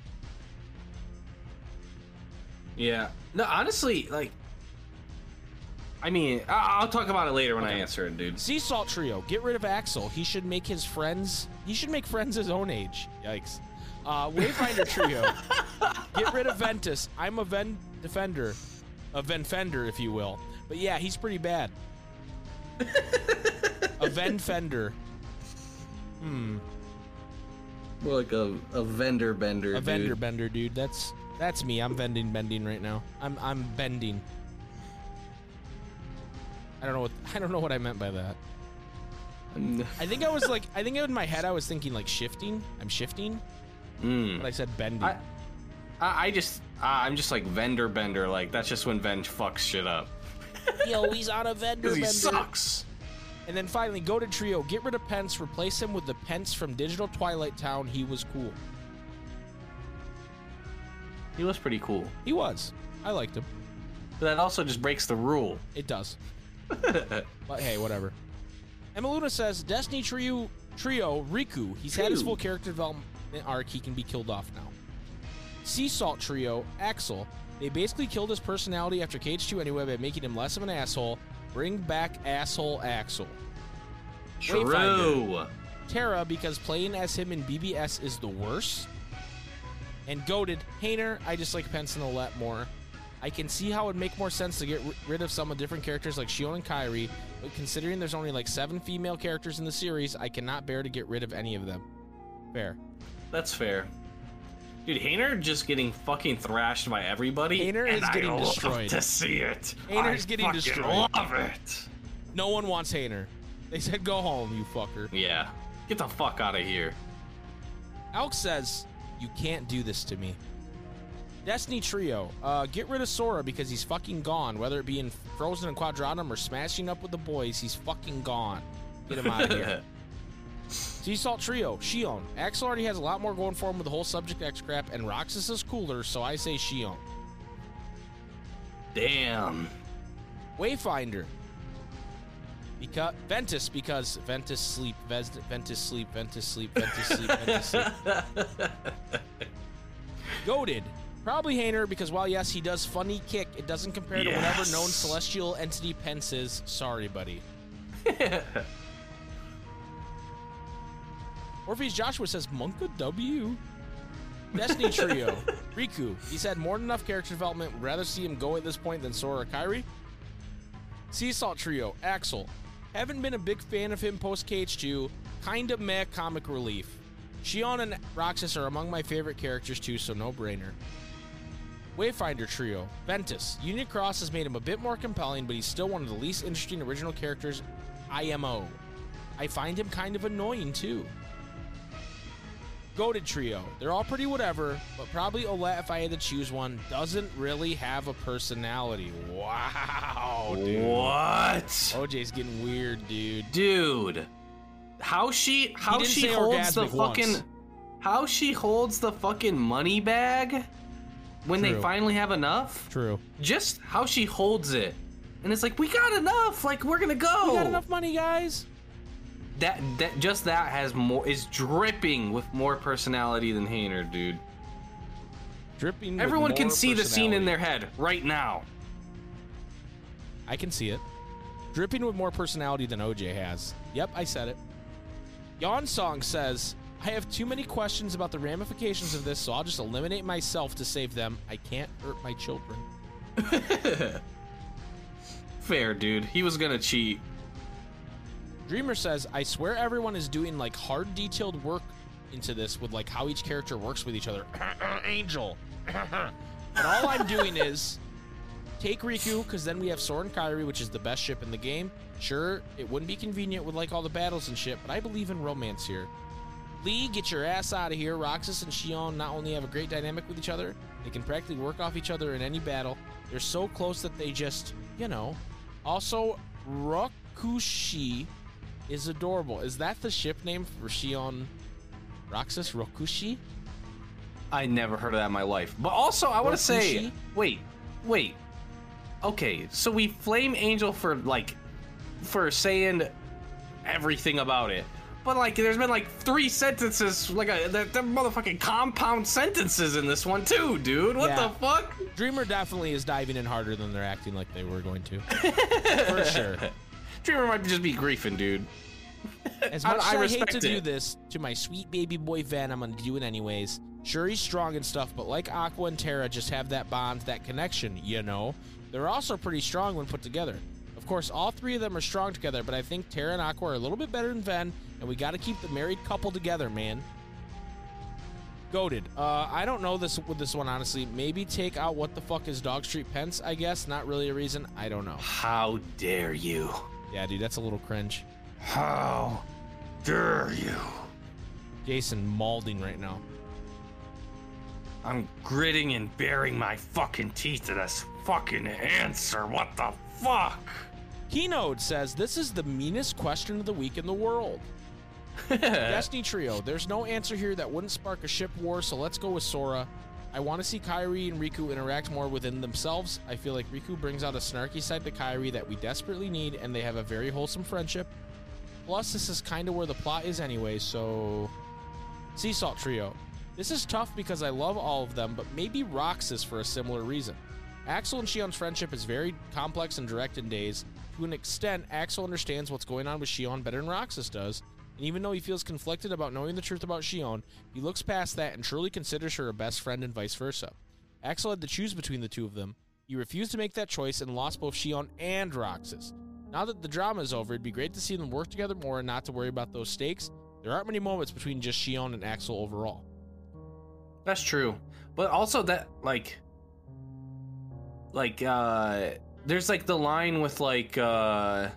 Yeah. No, honestly, like, I mean, I- I'll talk about it later when okay. I answer it, dude. Sea Salt Trio, get rid of Axel. He should make his friends, he should make friends his own age. Yikes. Uh, Wayfinder Trio, get rid of Ventus. I'm a Ven Defender. A Venfender, if you will. But yeah, he's pretty bad. A Venfender. Hmm. More like a, a vendor bender, a dude. vendor bender, dude. That's that's me. I'm vending bending right now. I'm I'm bending. I don't know what I don't know what I meant by that. I think I was like I think in my head I was thinking like shifting. I'm shifting. Mm. But I said bending. I- I just, I'm just like vendor bender. Like, that's just when Venge fucks shit up. Yo, he's on a vendor bender. He sucks. And then finally, go to Trio. Get rid of Pence. Replace him with the Pence from Digital Twilight Town. He was cool. He was pretty cool. He was. I liked him. But that also just breaks the rule. It does. But hey, whatever. Emeluna says, Destiny Trio, Trio Riku. He's True. had his full character development arc. He can be killed off now. Sea Salt Trio, Axel. They basically killed his personality after K H two anyway by making him less of an asshole. Bring back asshole Axel. True. Wayfinder. Terra, because playing as him in B B S is the worst. And goated Hayner. I just like Pence and Olette more. I can see how it would make more sense to get r- rid of some of different characters like Xion and Kairi, but considering there's only like seven female characters in the series, I cannot bear to get rid of any of them. Fair. That's fair. Dude, Hayner just getting fucking thrashed by everybody. Hayner is and getting I destroyed. Love to see it. Hayner's getting destroyed. I fucking love it. No one wants Hayner. They said, go home, you fucker. Yeah. Get the fuck out of here. Elk says, you can't do this to me. Destiny Trio, uh, get rid of Sora because he's fucking gone. Whether it be in Frozen and Quadratum or smashing up with the boys, he's fucking gone. Get him out of here. Sea Salt Trio, Xion. Axel already has a lot more going for him with the whole Subject X crap, and Roxas is cooler, so I say Xion. Damn. Wayfinder. Because Ventus, because Ventus sleep, Ventus sleep, Ventus sleep, Ventus sleep, Ventus sleep. Goated. Probably Hayner, because while yes, he does funny kick, it doesn't compare yes. to whatever known celestial entity Pence is. Sorry, buddy. Orpheus Joshua says, Monka W. Destiny Trio. Riku. He's had more than enough character development. Would rather see him go at this point than Sora or Kairi. Sea Salt Trio. Axel. Haven't been a big fan of him post-K H two. Kinda meh comic relief. Xion and Roxas are among my favorite characters too, so no-brainer. Wayfinder Trio. Ventus. Unicross has made him a bit more compelling, but he's still one of the least interesting original characters, I M O. I find him kind of annoying too. Goated Trio. They're all pretty whatever, but probably Olette, if I had to choose one, doesn't really have a personality. Wow, dude. What? O J's getting weird, dude. Dude. How she how she holds the fucking once. How she holds the fucking money bag when True. they finally have enough? True. Just how she holds it. And it's like, we got enough, like we're gonna go. We got enough money, guys. That that just that has more is dripping with more personality than Hayner, dude. Dripping. Everyone can see the scene in their head right now. I can see it. Dripping with more personality than O J has. Yep, I said it. Yawn Song says, I have too many questions about the ramifications of this, so I'll just eliminate myself to save them. I can't hurt my children. Fair, dude. He was gonna cheat. Dreamer says, I swear everyone is doing, like, hard, detailed work into this with, like, how each character works with each other. Angel. But all I'm doing is take Riku, because then we have Sora and Kairi, which is the best ship in the game. Sure, it wouldn't be convenient with, like, all the battles and shit, but I believe in romance here. Lee, get your ass out of here. Roxas and Xion not only have a great dynamic with each other, they can practically work off each other in any battle. They're so close that they just, you know. Also, Rokushi is adorable. Is that the ship name for Xion? Roxas Rokushi? I never heard of that in my life. But also, I want to say, wait, wait. Okay, so we flame Angel for, like, for saying everything about it. But, like, there's been, like, three sentences, like, a, they're, they're motherfucking compound sentences in this one, too, dude. What yeah. the fuck? Dreamer definitely is diving in harder than they're acting like they were going to. For sure. Dreamer might just be griefing, dude. As much I, as I, I hate to it. do this to my sweet baby boy Ven, I'm going to do it anyways. Sure, he's strong and stuff, but like Aqua and Terra just have that bond, that connection, you know? They're also pretty strong when put together. Of course, all three of them are strong together, but I think Terra and Aqua are a little bit better than Ven, and we got to keep the married couple together, man. Goated. Uh, I don't know this with this one, honestly. Maybe take out what the fuck is Dog Street Pence, I guess. Not really a reason. I don't know. How dare you? Yeah, dude, that's a little cringe. How dare you? Jason mauling right now. I'm gritting and baring my fucking teeth to this fucking answer. What the fuck? Keynote says, this is the meanest question of the week in the world. Destiny Trio, there's no answer here that wouldn't spark a ship war, so let's go with Sora. I want to see Kairi and Riku interact more within themselves. I feel like Riku brings out a snarky side to Kairi that we desperately need, and they have a very wholesome friendship. Plus, this is kind of where the plot is anyway, so... Sea Salt Trio. This is tough because I love all of them, but maybe Roxas for a similar reason. Axel and Xion's friendship is very complex and direct in days. To an extent, Axel understands what's going on with Xion better than Roxas does, and even though he feels conflicted about knowing the truth about Xion, he looks past that and truly considers her a best friend and vice versa. Axel had to choose between the two of them. He refused to make that choice and lost both Xion and Roxas. Now that the drama is over, it'd be great to see them work together more and not to worry about those stakes. There aren't many moments between just Xion and Axel overall. That's true. But also that, like, like, uh, there's, like, the line with, like, uh,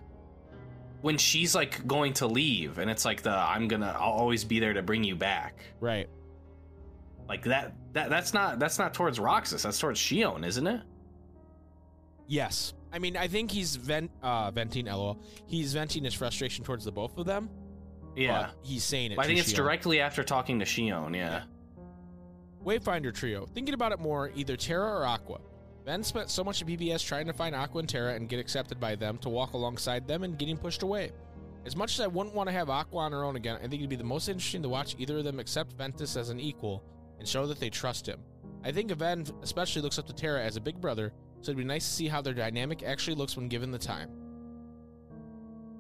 when she's, like, going to leave, and it's, like, the, I'm gonna, I'll always be there to bring you back. Right. Like, that, that that's not, that's not towards Roxas, that's towards Xion, isn't it? Yes. I mean, I think he's vent, uh, venting, lol. He's venting his frustration towards the both of them. Yeah. But he's saying it but to I think it's Xion. Directly after talking to Xion, yeah. yeah. Wayfinder Trio. Thinking about it more, either Terra or Aqua. Ben spent so much of P B S trying to find Aqua and Terra and get accepted by them, to walk alongside them and getting pushed away. As much as I wouldn't want to have Aqua on her own again, I think it'd be the most interesting to watch either of them accept Ventus as an equal and show that they trust him. I think Ven especially looks up to Terra as a big brother, so it'd be nice to see how their dynamic actually looks when given the time.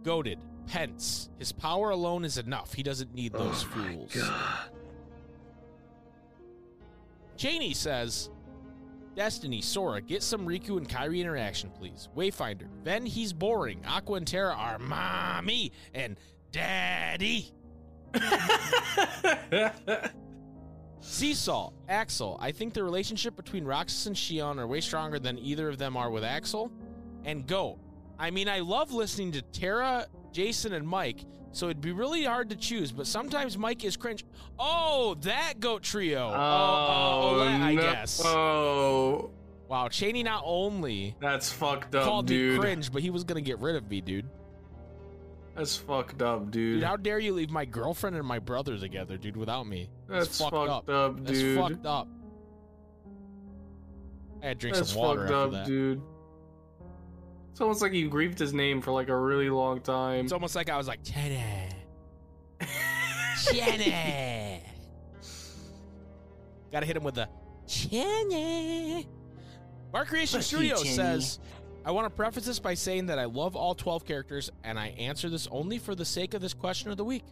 Goated. Pence. His power alone is enough. He doesn't need those oh fools. God. Janie says, Destiny, Sora, get some Riku and Kairi interaction, please. Wayfinder, Ben, he's boring. Aqua and Terra are mommy and daddy. Seesaw, Axel, I think the relationship between Roxas and Xion are way stronger than either of them are with Axel. And Go, I mean, I love listening to Terra, Jason, and Mike, so it'd be really hard to choose, but sometimes Mike is cringe. Oh, that goat trio. Oh, oh, oh no. I guess. Oh. Wow, Chaney not only that's fucked up, called dude. Me cringe, but he was gonna get rid of me, dude. That's fucked up, dude. Dude, how dare you leave my girlfriend and my brother together, dude, without me? That's, that's fucked, fucked up. up, dude. That's fucked up. I had to drink that's some water fucked after up, that, dude. It's almost like you grieved his name for, like, a really long time. It's almost like I was like, Jenna. Jenna. Gotta hit him with the Jenna. Bar Creation Fuck Studio you, says, I want to preface this by saying that I love all twelve characters, and I answer this only for the sake of this question of the week.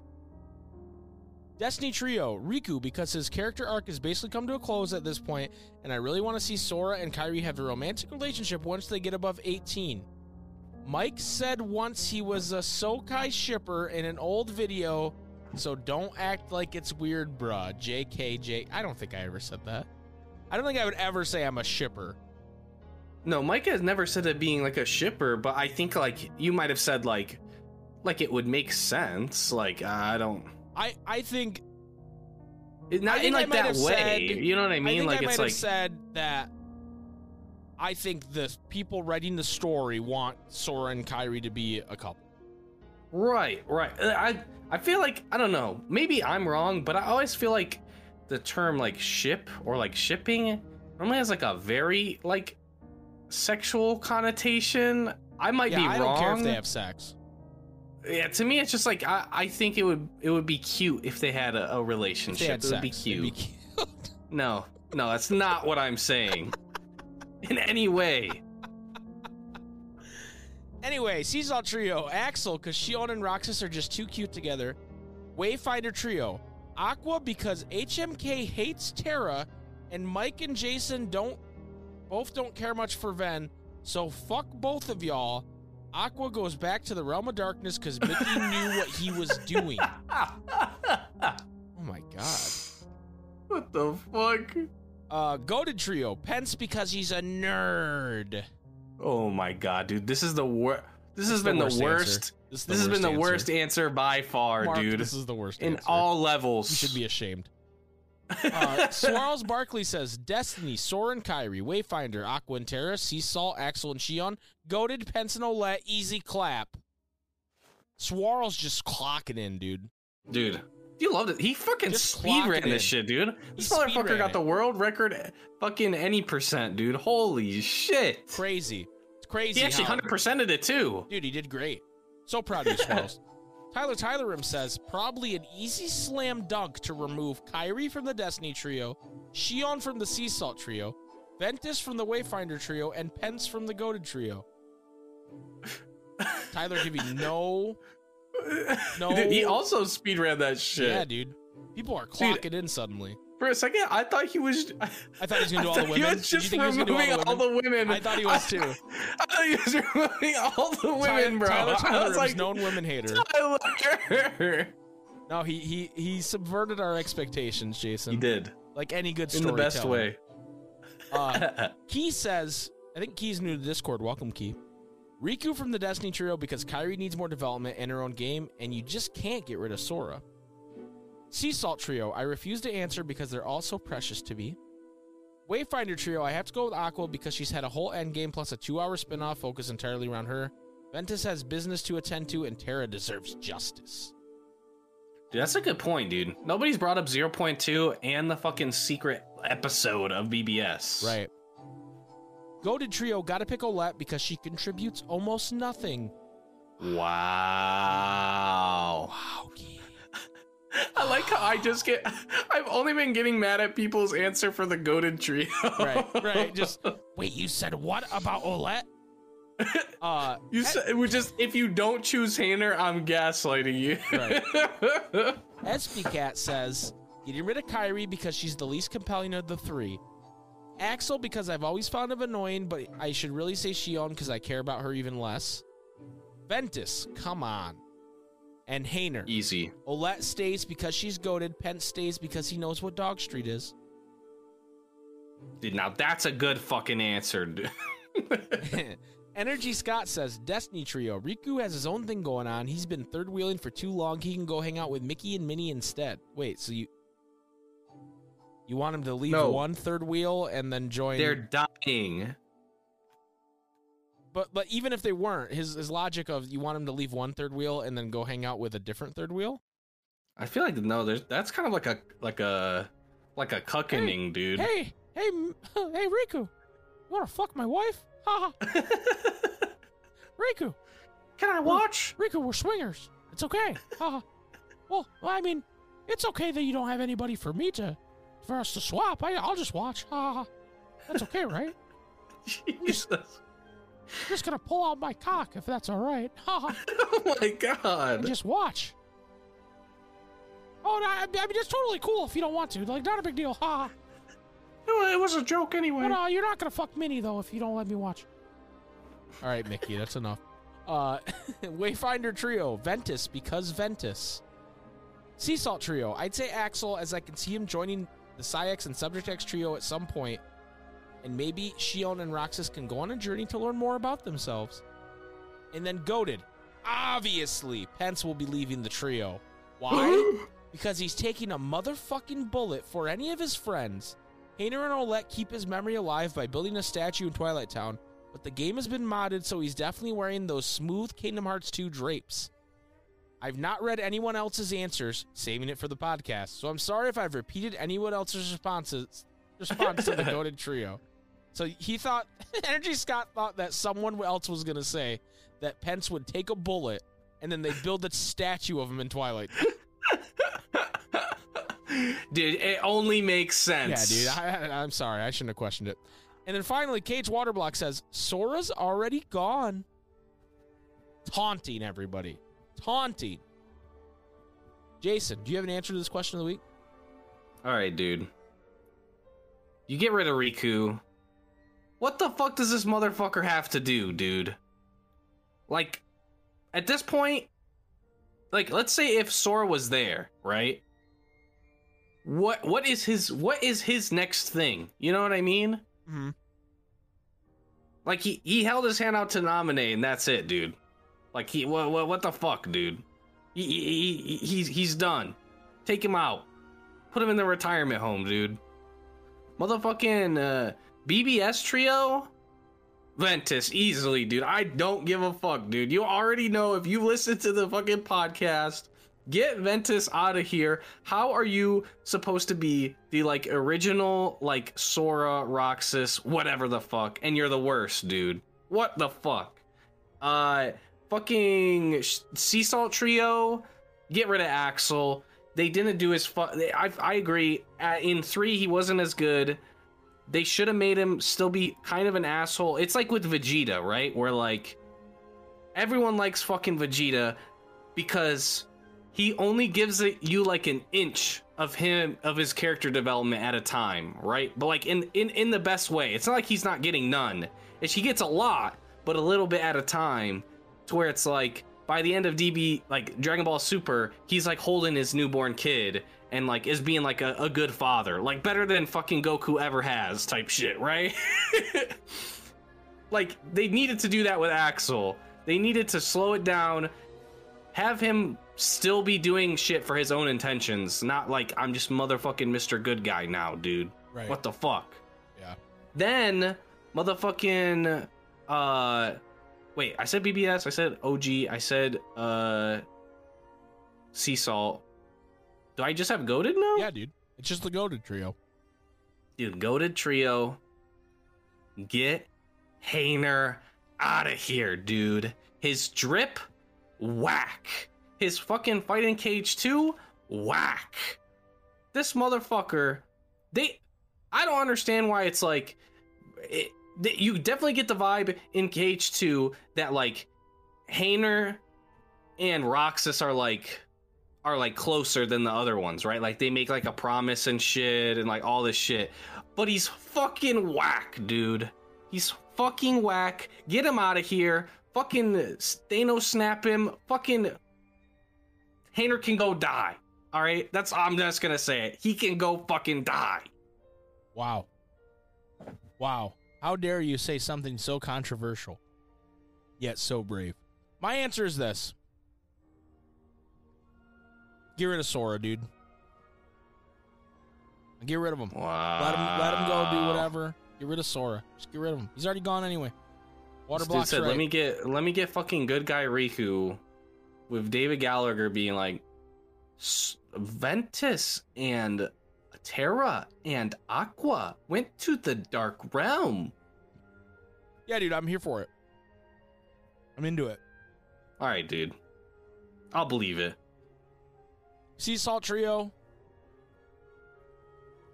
Destiny Trio, Riku, because his character arc has basically come to a close at this point, and I really want to see Sora and Kairi have a romantic relationship once they get above eighteen. Mike said once he was a Sokai shipper in an old video, so don't act like it's weird, bruh. J K J. I don't think I ever said that. I don't think I would ever say I'm a shipper. No, Mike has never said it being like a shipper, but I think like you might have said like, like it would make sense. Like, I don't. I, I think not I think in like that way. Said, you know what I mean? I think like I it's might like have said that. I think the people writing the story want Sora and Kairi to be a couple. Right, right. I I feel like I don't know. Maybe I'm wrong, but I always feel like the term like ship or like shipping normally has like a very like sexual connotation. I might yeah, be I wrong. I don't care if they have sex. Yeah, to me, it's just like I, I think it would it would be cute if they had a, a relationship. Had it sex, would be cute. Be cute. No, no, that's not what I'm saying in any way. Anyway, Seesaw Trio, Axel, because Xion and Roxas are just too cute together. Wayfinder Trio, Aqua, because H M K hates Terra, and Mike and Jason don't both don't care much for Ven, so fuck both of y'all. Aqua goes back to the realm of darkness because Mickey knew what he was doing. Oh my god. What the fuck? Uh, Goated Trio. Pence because he's a nerd. Oh my god, dude. This is the worst. This has been the worst. This has been the worst answer by far, Mark, dude. This is the worst answer. In all levels. You should be ashamed. Uh, Swarles Barkley says Destiny, Sora and Kairi, Wayfinder, Aqua and Terra, Seesaw, Axel and Xion, Goated, Pence and Olette, easy clap. Swarles just clocking in, dude. Dude, you loved it. He fucking speed ran this shit, dude. This motherfucker got the world record fucking any percent, dude. Holy shit. Crazy. It's crazy. He actually one hundred percented it too. Dude, he did great. So proud of you, Swarles. Tyler Tylerim says, probably an easy slam dunk to remove Kairi from the Destiny Trio, Xion from the Sea Salt Trio, Ventus from the Wayfinder Trio, and Pence from the Goated Trio. Tyler giving no... no. Dude, he also speedran that shit. Yeah, dude. People are clocking dude, in suddenly. For a second, I thought he was... I, I thought he was going to do all the women. He was just Did you think removing he was all, the all the women. I thought he was, too. I, I thought he was removing all the women, Tyler, bro. Tyler Tyler I was like... known women hater. Tyler. No, he, he, he subverted our expectations, Jason. He did. Like any good storyteller. In the best way. Uh, Key says... I think Key's new to Discord. Welcome, Key. Riku from the Destiny Trio because Kairi needs more development in her own game, and you just can't get rid of Sora. Sea Salt Trio, I refuse to answer because they're all so precious to me. Wayfinder Trio, I have to go with Aqua because she's had a whole endgame plus a two-hour spin-off focused entirely around her. Ventus has business to attend to, and Terra deserves justice. Dude, that's a good point, dude. Nobody's brought up zero point two and the fucking secret episode of B B S. Right. Goated Trio, gotta pick Olette because she contributes almost nothing. Wow. Wow, okay. I like how I just get... I've only been getting mad at people's answer for the Goated Trio. Right, right. Just, wait, you said what about Olette? Uh, you said... It was just, if you don't choose Hayner, I'm gaslighting you. Right. S P Cat says, getting rid of Kairi because she's the least compelling of the three. Axel, because I've always found him annoying, but I should really say Xion because I care about her even less. Ventus, come on. And Hayner. Easy. Olette stays because she's goated. Pence stays because he knows what Dog Street is. Dude, now that's a good fucking answer. Energy Scott says, Destiny Trio. Riku has his own thing going on. He's been third wheeling for too long. He can go hang out with Mickey and Minnie instead. Wait, so you you want him to leave no. one third wheel and then join? They're dying. But but even if they weren't, his his logic of you want him to leave one third wheel and then go hang out with a different third wheel. I feel like no, there's that's kind of like a like a like a cuckening, hey, dude. Hey hey hey Riku, you wanna fuck my wife? Ha ha. Riku, can I watch? Riku, we're swingers. It's okay. Ha ha. Well, I mean, it's okay that you don't have anybody for me to for us to swap. I I'll just watch. Ha ha. That's okay, right? Jesus. I'm just gonna pull out my cock if that's all right. Oh my god! And just watch. Oh, no, I mean, it's totally cool if you don't want to. Like, not a big deal. Ha. No, it was a joke anyway. No, no, you're not going to fuck Minnie, though, if you don't let me watch. All right, Mickey, that's enough. Uh, Wayfinder Trio, Ventus, because Ventus. Sea Salt Trio, I'd say Axel, as I can see him joining the Psyx and Subject X Trio at some point, and maybe Xion and Roxas can go on a journey to learn more about themselves. And then goated. Obviously, Pence will be leaving the trio. Why? Because he's taking a motherfucking bullet for any of his friends. Hayner and Olette keep his memory alive by building a statue in Twilight Town, but the game has been modded, so he's definitely wearing those smooth Kingdom Hearts two drapes. I've not read anyone else's answers, saving it for the podcast, so I'm sorry if I've repeated anyone else's responses response to the goated trio. So he thought, Energy Scott thought that someone else was going to say that Pence would take a bullet and then they build a statue of him in Twilight. Dude, it only makes sense. Yeah, dude, I, I, I'm sorry. I shouldn't have questioned it. And then finally, Cage Waterblock says, Sora's already gone. Taunting everybody. Taunting. Jason, do you have an answer to this question of the week? All right, dude. You get rid of Riku. What the fuck does this motherfucker have to do, dude? Like, at this point, like, let's say if Sora was there, right? What what is his what is his next thing? You know what I mean? Mm-hmm. Like he, he held his hand out to nominate, and that's it, dude. Like he what what, what the fuck, dude? He, he, he he's he's done. Take him out. Put him in the retirement home, dude. Motherfucking uh, B B S trio. Ventus, easily, dude. I don't give a fuck, dude. You already know if you listen to the fucking podcast. Get Ventus out of here. How are you supposed to be the, like, original, like, Sora, Roxas, whatever the fuck, and you're the worst, dude? What the fuck? Uh, fucking Sea Salt Trio, get rid of Axel. They didn't do his fuck. I, I agree. In three, he wasn't as good. They should have made him still be kind of an asshole. It's like with Vegeta, right? Where, like, everyone likes fucking Vegeta because he only gives it you like an inch of him of his character development at a time, right? But like in, in, in the best way. It's not like he's not getting none. It's he gets a lot, but a little bit at a time, to where it's like by the end of D B, like Dragon Ball Super, he's like holding his newborn kid and like is being like a, a good father, like better than fucking Goku ever has type shit, right? Like they needed to do that with Axel. They needed to slow it down, have him still be doing shit for his own intentions, not like I'm just motherfucking Mister Good Guy now, dude. Right. What the fuck? Yeah. Then motherfucking uh wait, I said B B S, I said O G, I said uh Sea Salt. Do I just have goated now? Yeah, dude. It's just the goated trio. Dude, goated trio. Get Hayner out of here, dude. His drip whack. His fucking fighting cage two, whack. This motherfucker, they, I don't understand why it's like, it, they, you definitely get the vibe in cage two that like Hayner and Roxas are like, are like closer than the other ones, right? Like they make like a promise and shit and like all this shit, but he's fucking whack, dude. He's fucking whack. Get him out of here. Fucking Thanos snap him. Fucking Hayner can go die. All right, that's I'm just gonna say it. He can go fucking die. Wow, wow! How dare you say something so controversial, yet so brave? My answer is this: get rid of Sora, dude. Get rid of him. Wow. Let him let him go do whatever. Get rid of Sora. Just get rid of him. He's already gone anyway. Water block. Right. Let me get let me get fucking good guy Riku. With David Gallagher being like, Ventus and Terra and Aqua went to the Dark Realm. Yeah, dude, I'm here for it. I'm into it. All right, dude. I'll believe it. Sea Salt Trio.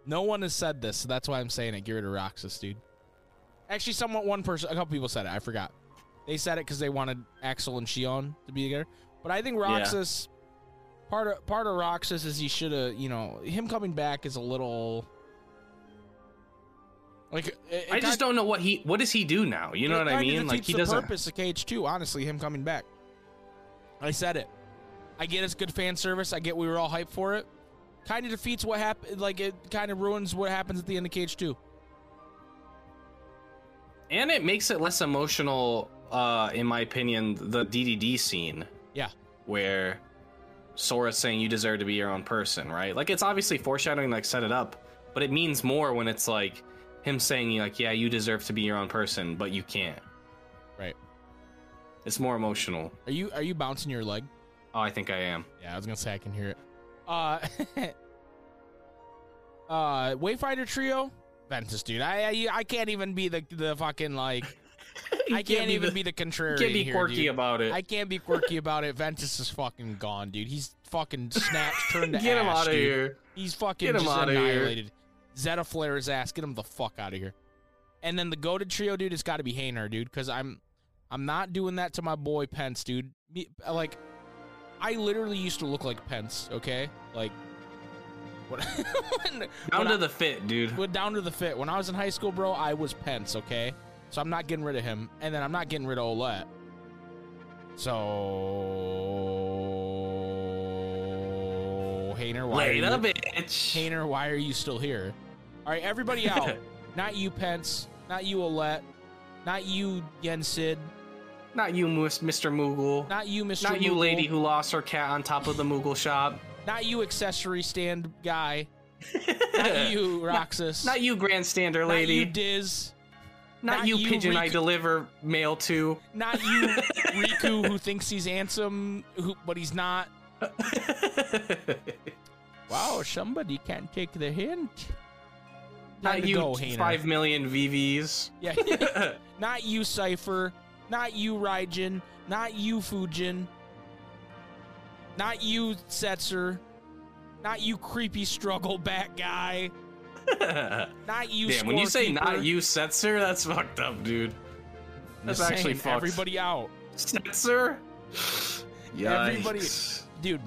No one has said this, so that's why I'm saying it. Get rid of Roxas, dude. Actually, somewhat one person, a couple people said it. I forgot. They said it because they wanted Axel and Xion to be together. But I think Roxas, yeah. part of part of Roxas is he should have, you know, him coming back is a little like it, it I just don't know what he what does he do now. You know what I mean? Like he doesn't. The purpose of K H two, honestly, him coming back. I said it. I get it's good fan service. I get we were all hyped for it. Kind of defeats what happened. Like it kind of ruins what happens at the end of K H two. And it makes it less emotional, uh, in my opinion, the D D D scene. Yeah. Where Sora's saying you deserve to be your own person, right? Like, it's obviously foreshadowing, like, set it up, but it means more when it's, like, him saying, like, yeah, you deserve to be your own person, but you can't. Right. It's more emotional. Are you are you bouncing your leg? Oh, I think I am. Yeah, I was going to say I can hear it. Uh, uh, Wayfinder Trio? Ventus, dude. I, I I can't even be the the fucking like. I can't, can't even be the, be the contrarian. Can't be here, quirky dude. about it. I can't be quirky about it. Ventus is fucking gone, dude. He's fucking snatched, turned to get ash. Get him out of here. He's fucking just annihilated. Zeta flare his ass. Get him the fuck out of here. And then the goated trio, dude, it's got to be Hayner, dude, because I'm I'm not doing that to my boy Pence, dude. Me, like, I literally used to look like Pence. Okay, like. When, when, down when to I, the fit, dude. When, down to the fit. When I was in high school, bro, I was Pence, okay? So I'm not getting rid of him. And then I'm not getting rid of Olette. So... Hayner, why Later, are you... bitch. Hayner, why are you still here? All right, everybody out. Not you, Pence. Not you, Olette. Not you, Yensid. Not you, Mister Moogle. Not you, Mister Not Moogle. You, lady who lost her cat on top of the Moogle shop. Not you, accessory stand guy. Not you, Roxas. Not, not you, grandstander lady. Not you, Diz. Not, not you, you, pigeon Riku. I deliver mail to. Not you, Riku, who thinks he's handsome, who, but he's not. Wow, somebody can't take the hint. Time not you, go, five Hayner. Million V Vs. Yeah. Not you, Cypher. Not you, Raijin. Not you, Fujin. Not you, Setzer. Not you, creepy struggle back guy. Not you, damn, when you say keeper. Not you, Setzer, that's fucked up, dude. That's just actually fucked. Everybody out. Setzer? Yeah. Everybody. Dude,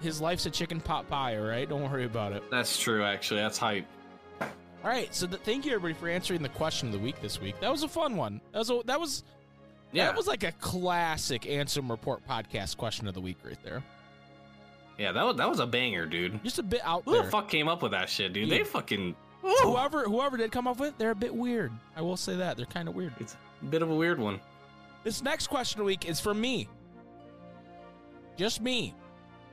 his life's a chicken pot pie, all right? Don't worry about it. That's true, actually. That's hype. All right, so th- thank you, everybody, for answering the question of the week this week. That was a fun one. That was... A, that was Yeah. That was like a classic Answer Report podcast question of the week right there. Yeah, that was, that was a banger, dude. Just a bit out Who there. Who the fuck came up with that shit, dude? Yeah. They fucking... Woo. Whoever whoever did come up with it, they're a bit weird. I will say that. They're kind of weird. It's a bit of a weird one. This next question of the week is from me. Just me.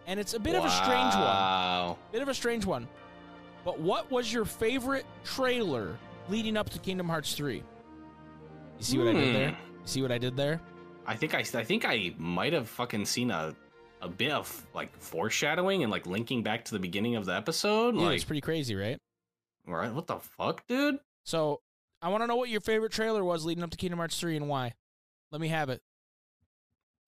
And it's a bit wow. of a strange one. Wow. Bit of a strange one. But what was your favorite trailer leading up to Kingdom Hearts three? You see what hmm. I did there? See what I did there? I think I, I think I might have fucking seen a, a bit of like foreshadowing and like linking back to the beginning of the episode. Yeah, like, it's pretty crazy, right? Right? What the fuck, dude? So I want to know what your favorite trailer was leading up to Kingdom Hearts three and why. Let me have it.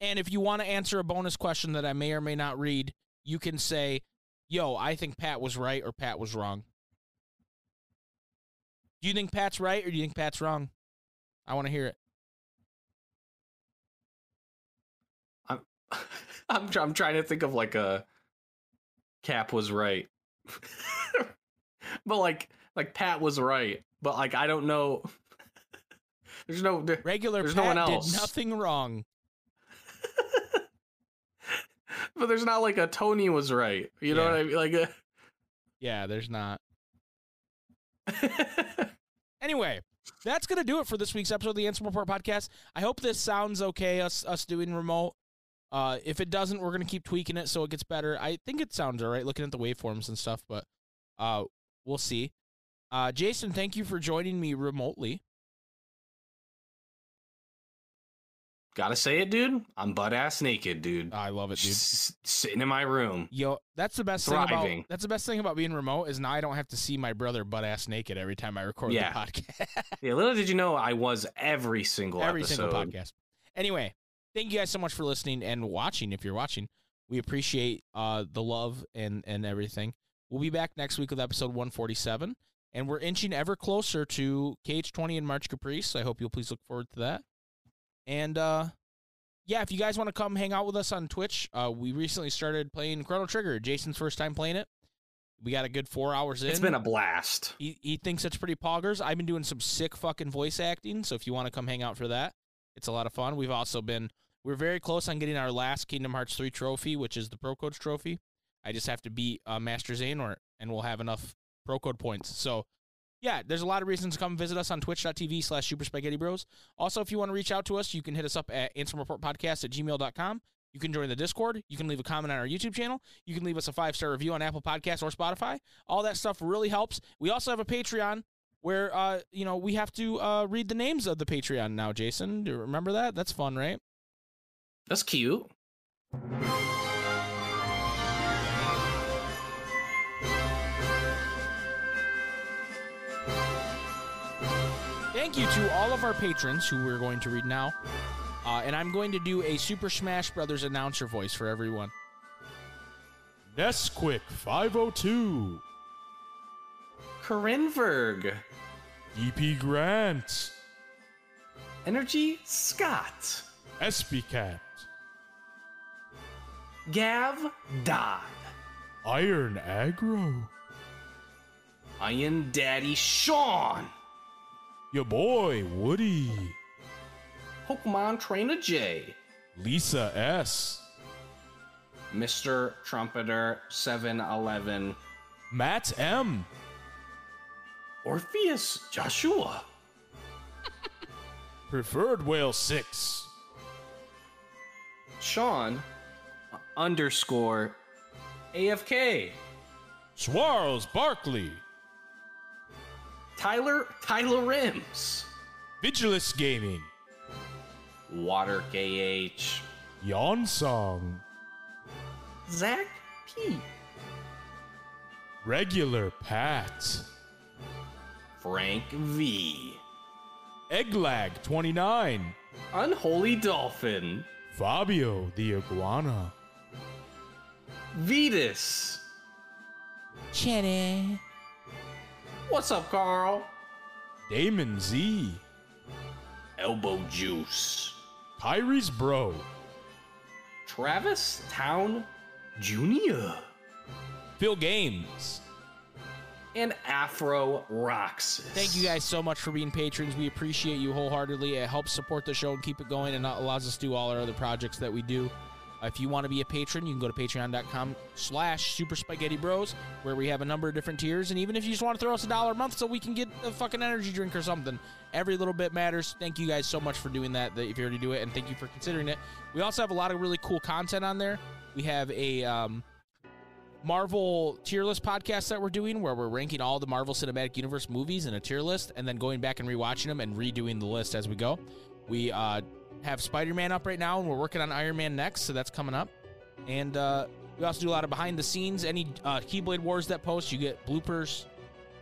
And if you want to answer a bonus question that I may or may not read, you can say, "Yo, I think Pat was right or Pat was wrong." Do you think Pat's right or do you think Pat's wrong? I want to hear it. I'm I'm trying to think of like a Cap was right, but like like Pat was right, but like I don't know. There's no there, regular. There's Pat no one else. Did nothing wrong. But there's not like a Tony was right. You yeah. know what I mean? Like a... yeah, there's not. Anyway. That's gonna do it for this week's episode of the Answer Report Podcast. I hope this sounds okay. Us us doing remote. Uh, if it doesn't, we're going to keep tweaking it so it gets better. I think it sounds all right looking at the waveforms and stuff, but uh, we'll see. Uh, Jason, thank you for joining me remotely. Gotta say it, dude. I'm butt-ass naked, dude. I love it, dude. S- sitting in my room. Yo, that's the best thriving. thing about that's the best thing about being remote is now I don't have to see my brother butt-ass naked every time I record yeah. the podcast. Yeah, little did you know I was every single every episode. Every single podcast. Anyway. Thank you guys so much for listening and watching. If you're watching, we appreciate uh, the love and, and everything. We'll be back next week with episode one forty-seven, and we're inching ever closer to K H twenty and March Caprice. I hope you'll please look forward to that. And, uh, yeah, if you guys want to come hang out with us on Twitch, uh, we recently started playing Chrono Trigger. Jason's first time playing it. We got a good four hours in. It's been a blast. He, he thinks it's pretty poggers. I've been doing some sick fucking voice acting, so if you want to come hang out for that, it's a lot of fun. We've also been, we're very close on getting our last Kingdom Hearts three trophy, which is the Pro Coach trophy. I just have to beat uh, Master Xehanort, and we'll have enough Pro Code points. So, yeah, there's a lot of reasons to come visit us on twitch.tv slash Super Spaghetti Bros. Also, if you want to reach out to us, you can hit us up at ansem report podcast at gmail dot com. You can join the Discord. You can leave a comment on our YouTube channel. You can leave us a five-star review on Apple Podcasts or Spotify. All that stuff really helps. We also have a Patreon where, uh, you know, we have to uh, read the names of the Patreon now, Jason. Do you remember that? That's fun, right? That's cute. Thank you to all of our patrons who we're going to read now. Uh, and I'm going to do a Super Smash Brothers announcer voice for everyone. Nesquick five oh two. Corinverg. E P Grant. Energy Scott. Espycat. Gav Dodd. Iron Aggro. Iron Daddy Sean. Your boy, Woody. Pokemon Trainer J. Lisa S. Mister Trumpeter seven eleven. Matt M. Orpheus Joshua. Preferred Whale six. Sean underscore A F K. Swarles Barkley. Tyler, Tyler Rims. Vigilus Gaming. Water K H. Yon Song. Zach P. Regular Pat. Frank V. Egglag twenty-nine. Unholy Dolphin. Fabio the Iguana. Vetus. Chenny. What's up, Carl? Damon Z. Elbow Juice. Kyrie's Bro. Travis Town Junior. Phil Games. And Afro Roxas. Thank you guys so much for being patrons. We appreciate you wholeheartedly. It helps support the show and keep it going and allows us to do all our other projects that we do. If you want to be a patron, you can go to patreon.com slash Super Spaghetti Bros, where we have a number of different tiers. And even if you just want to throw us a dollar a month so we can get a fucking energy drink or something, every little bit matters. Thank you guys so much for doing that, if you already do it, and thank you for considering it. We also have a lot of really cool content on there. We have a um, Marvel tier list podcast that we're doing, where we're ranking all the Marvel Cinematic Universe movies in a tier list, and then going back and rewatching them and redoing the list as we go. We, uh... have Spider-Man up right now, and we're working on Iron Man next, so that's coming up. And uh, we also do a lot of behind the scenes. Any uh, Keyblade Wars that post, you get bloopers.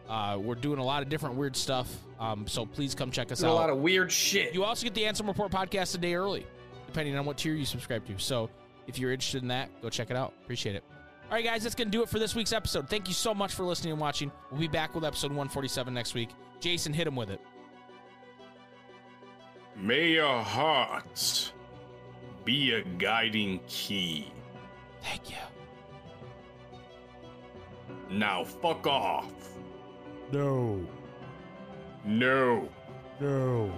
Uh, we're doing a lot of different weird stuff, um, so please come check us out. A lot of weird shit. You also get the Ansem Report podcast a day early, depending on what tier you subscribe to. So if you're interested in that, go check it out. Appreciate it. All right, guys, that's going to do it for this week's episode. Thank you so much for listening and watching. We'll be back with episode one forty-seven next week. Jason, hit him with it. May your hearts be a guiding key. Thank you. Now fuck off. No. No. No.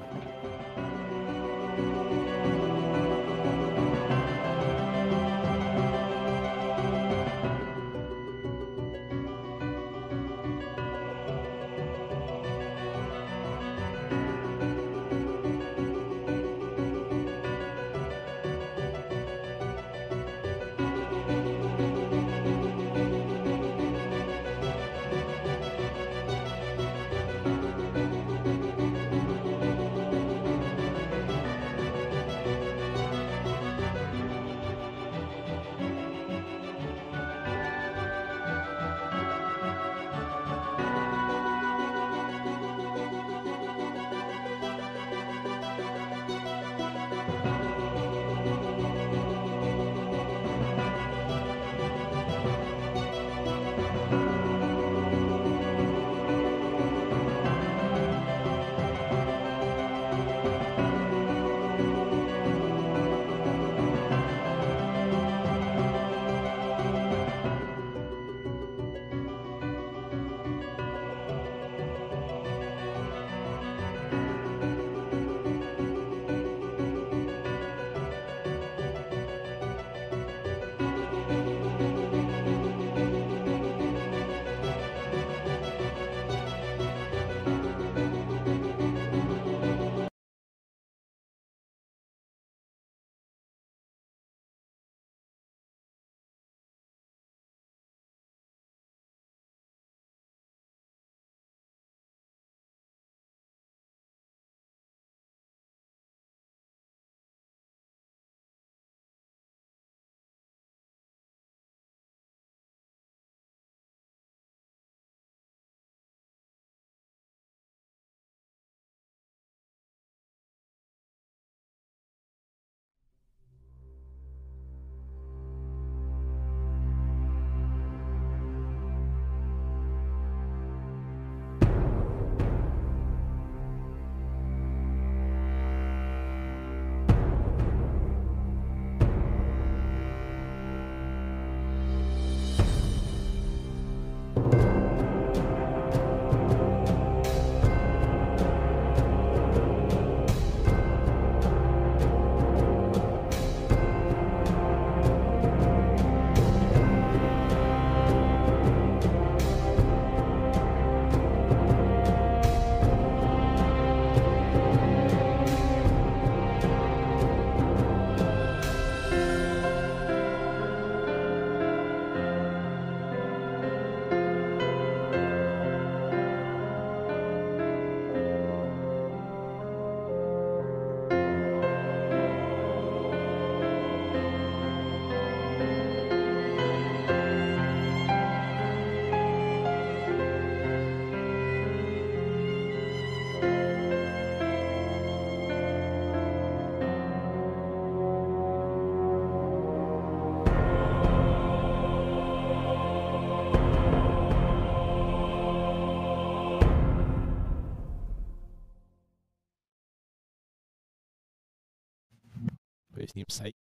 site.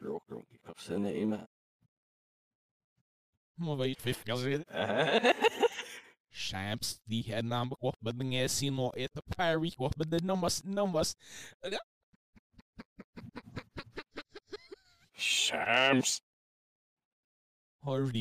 Rocco har sina email. Man var ju tviffig. Champs, de här namn och öppningen är sin och ett pari och öppningen numbers, numbers. Champs. Har vi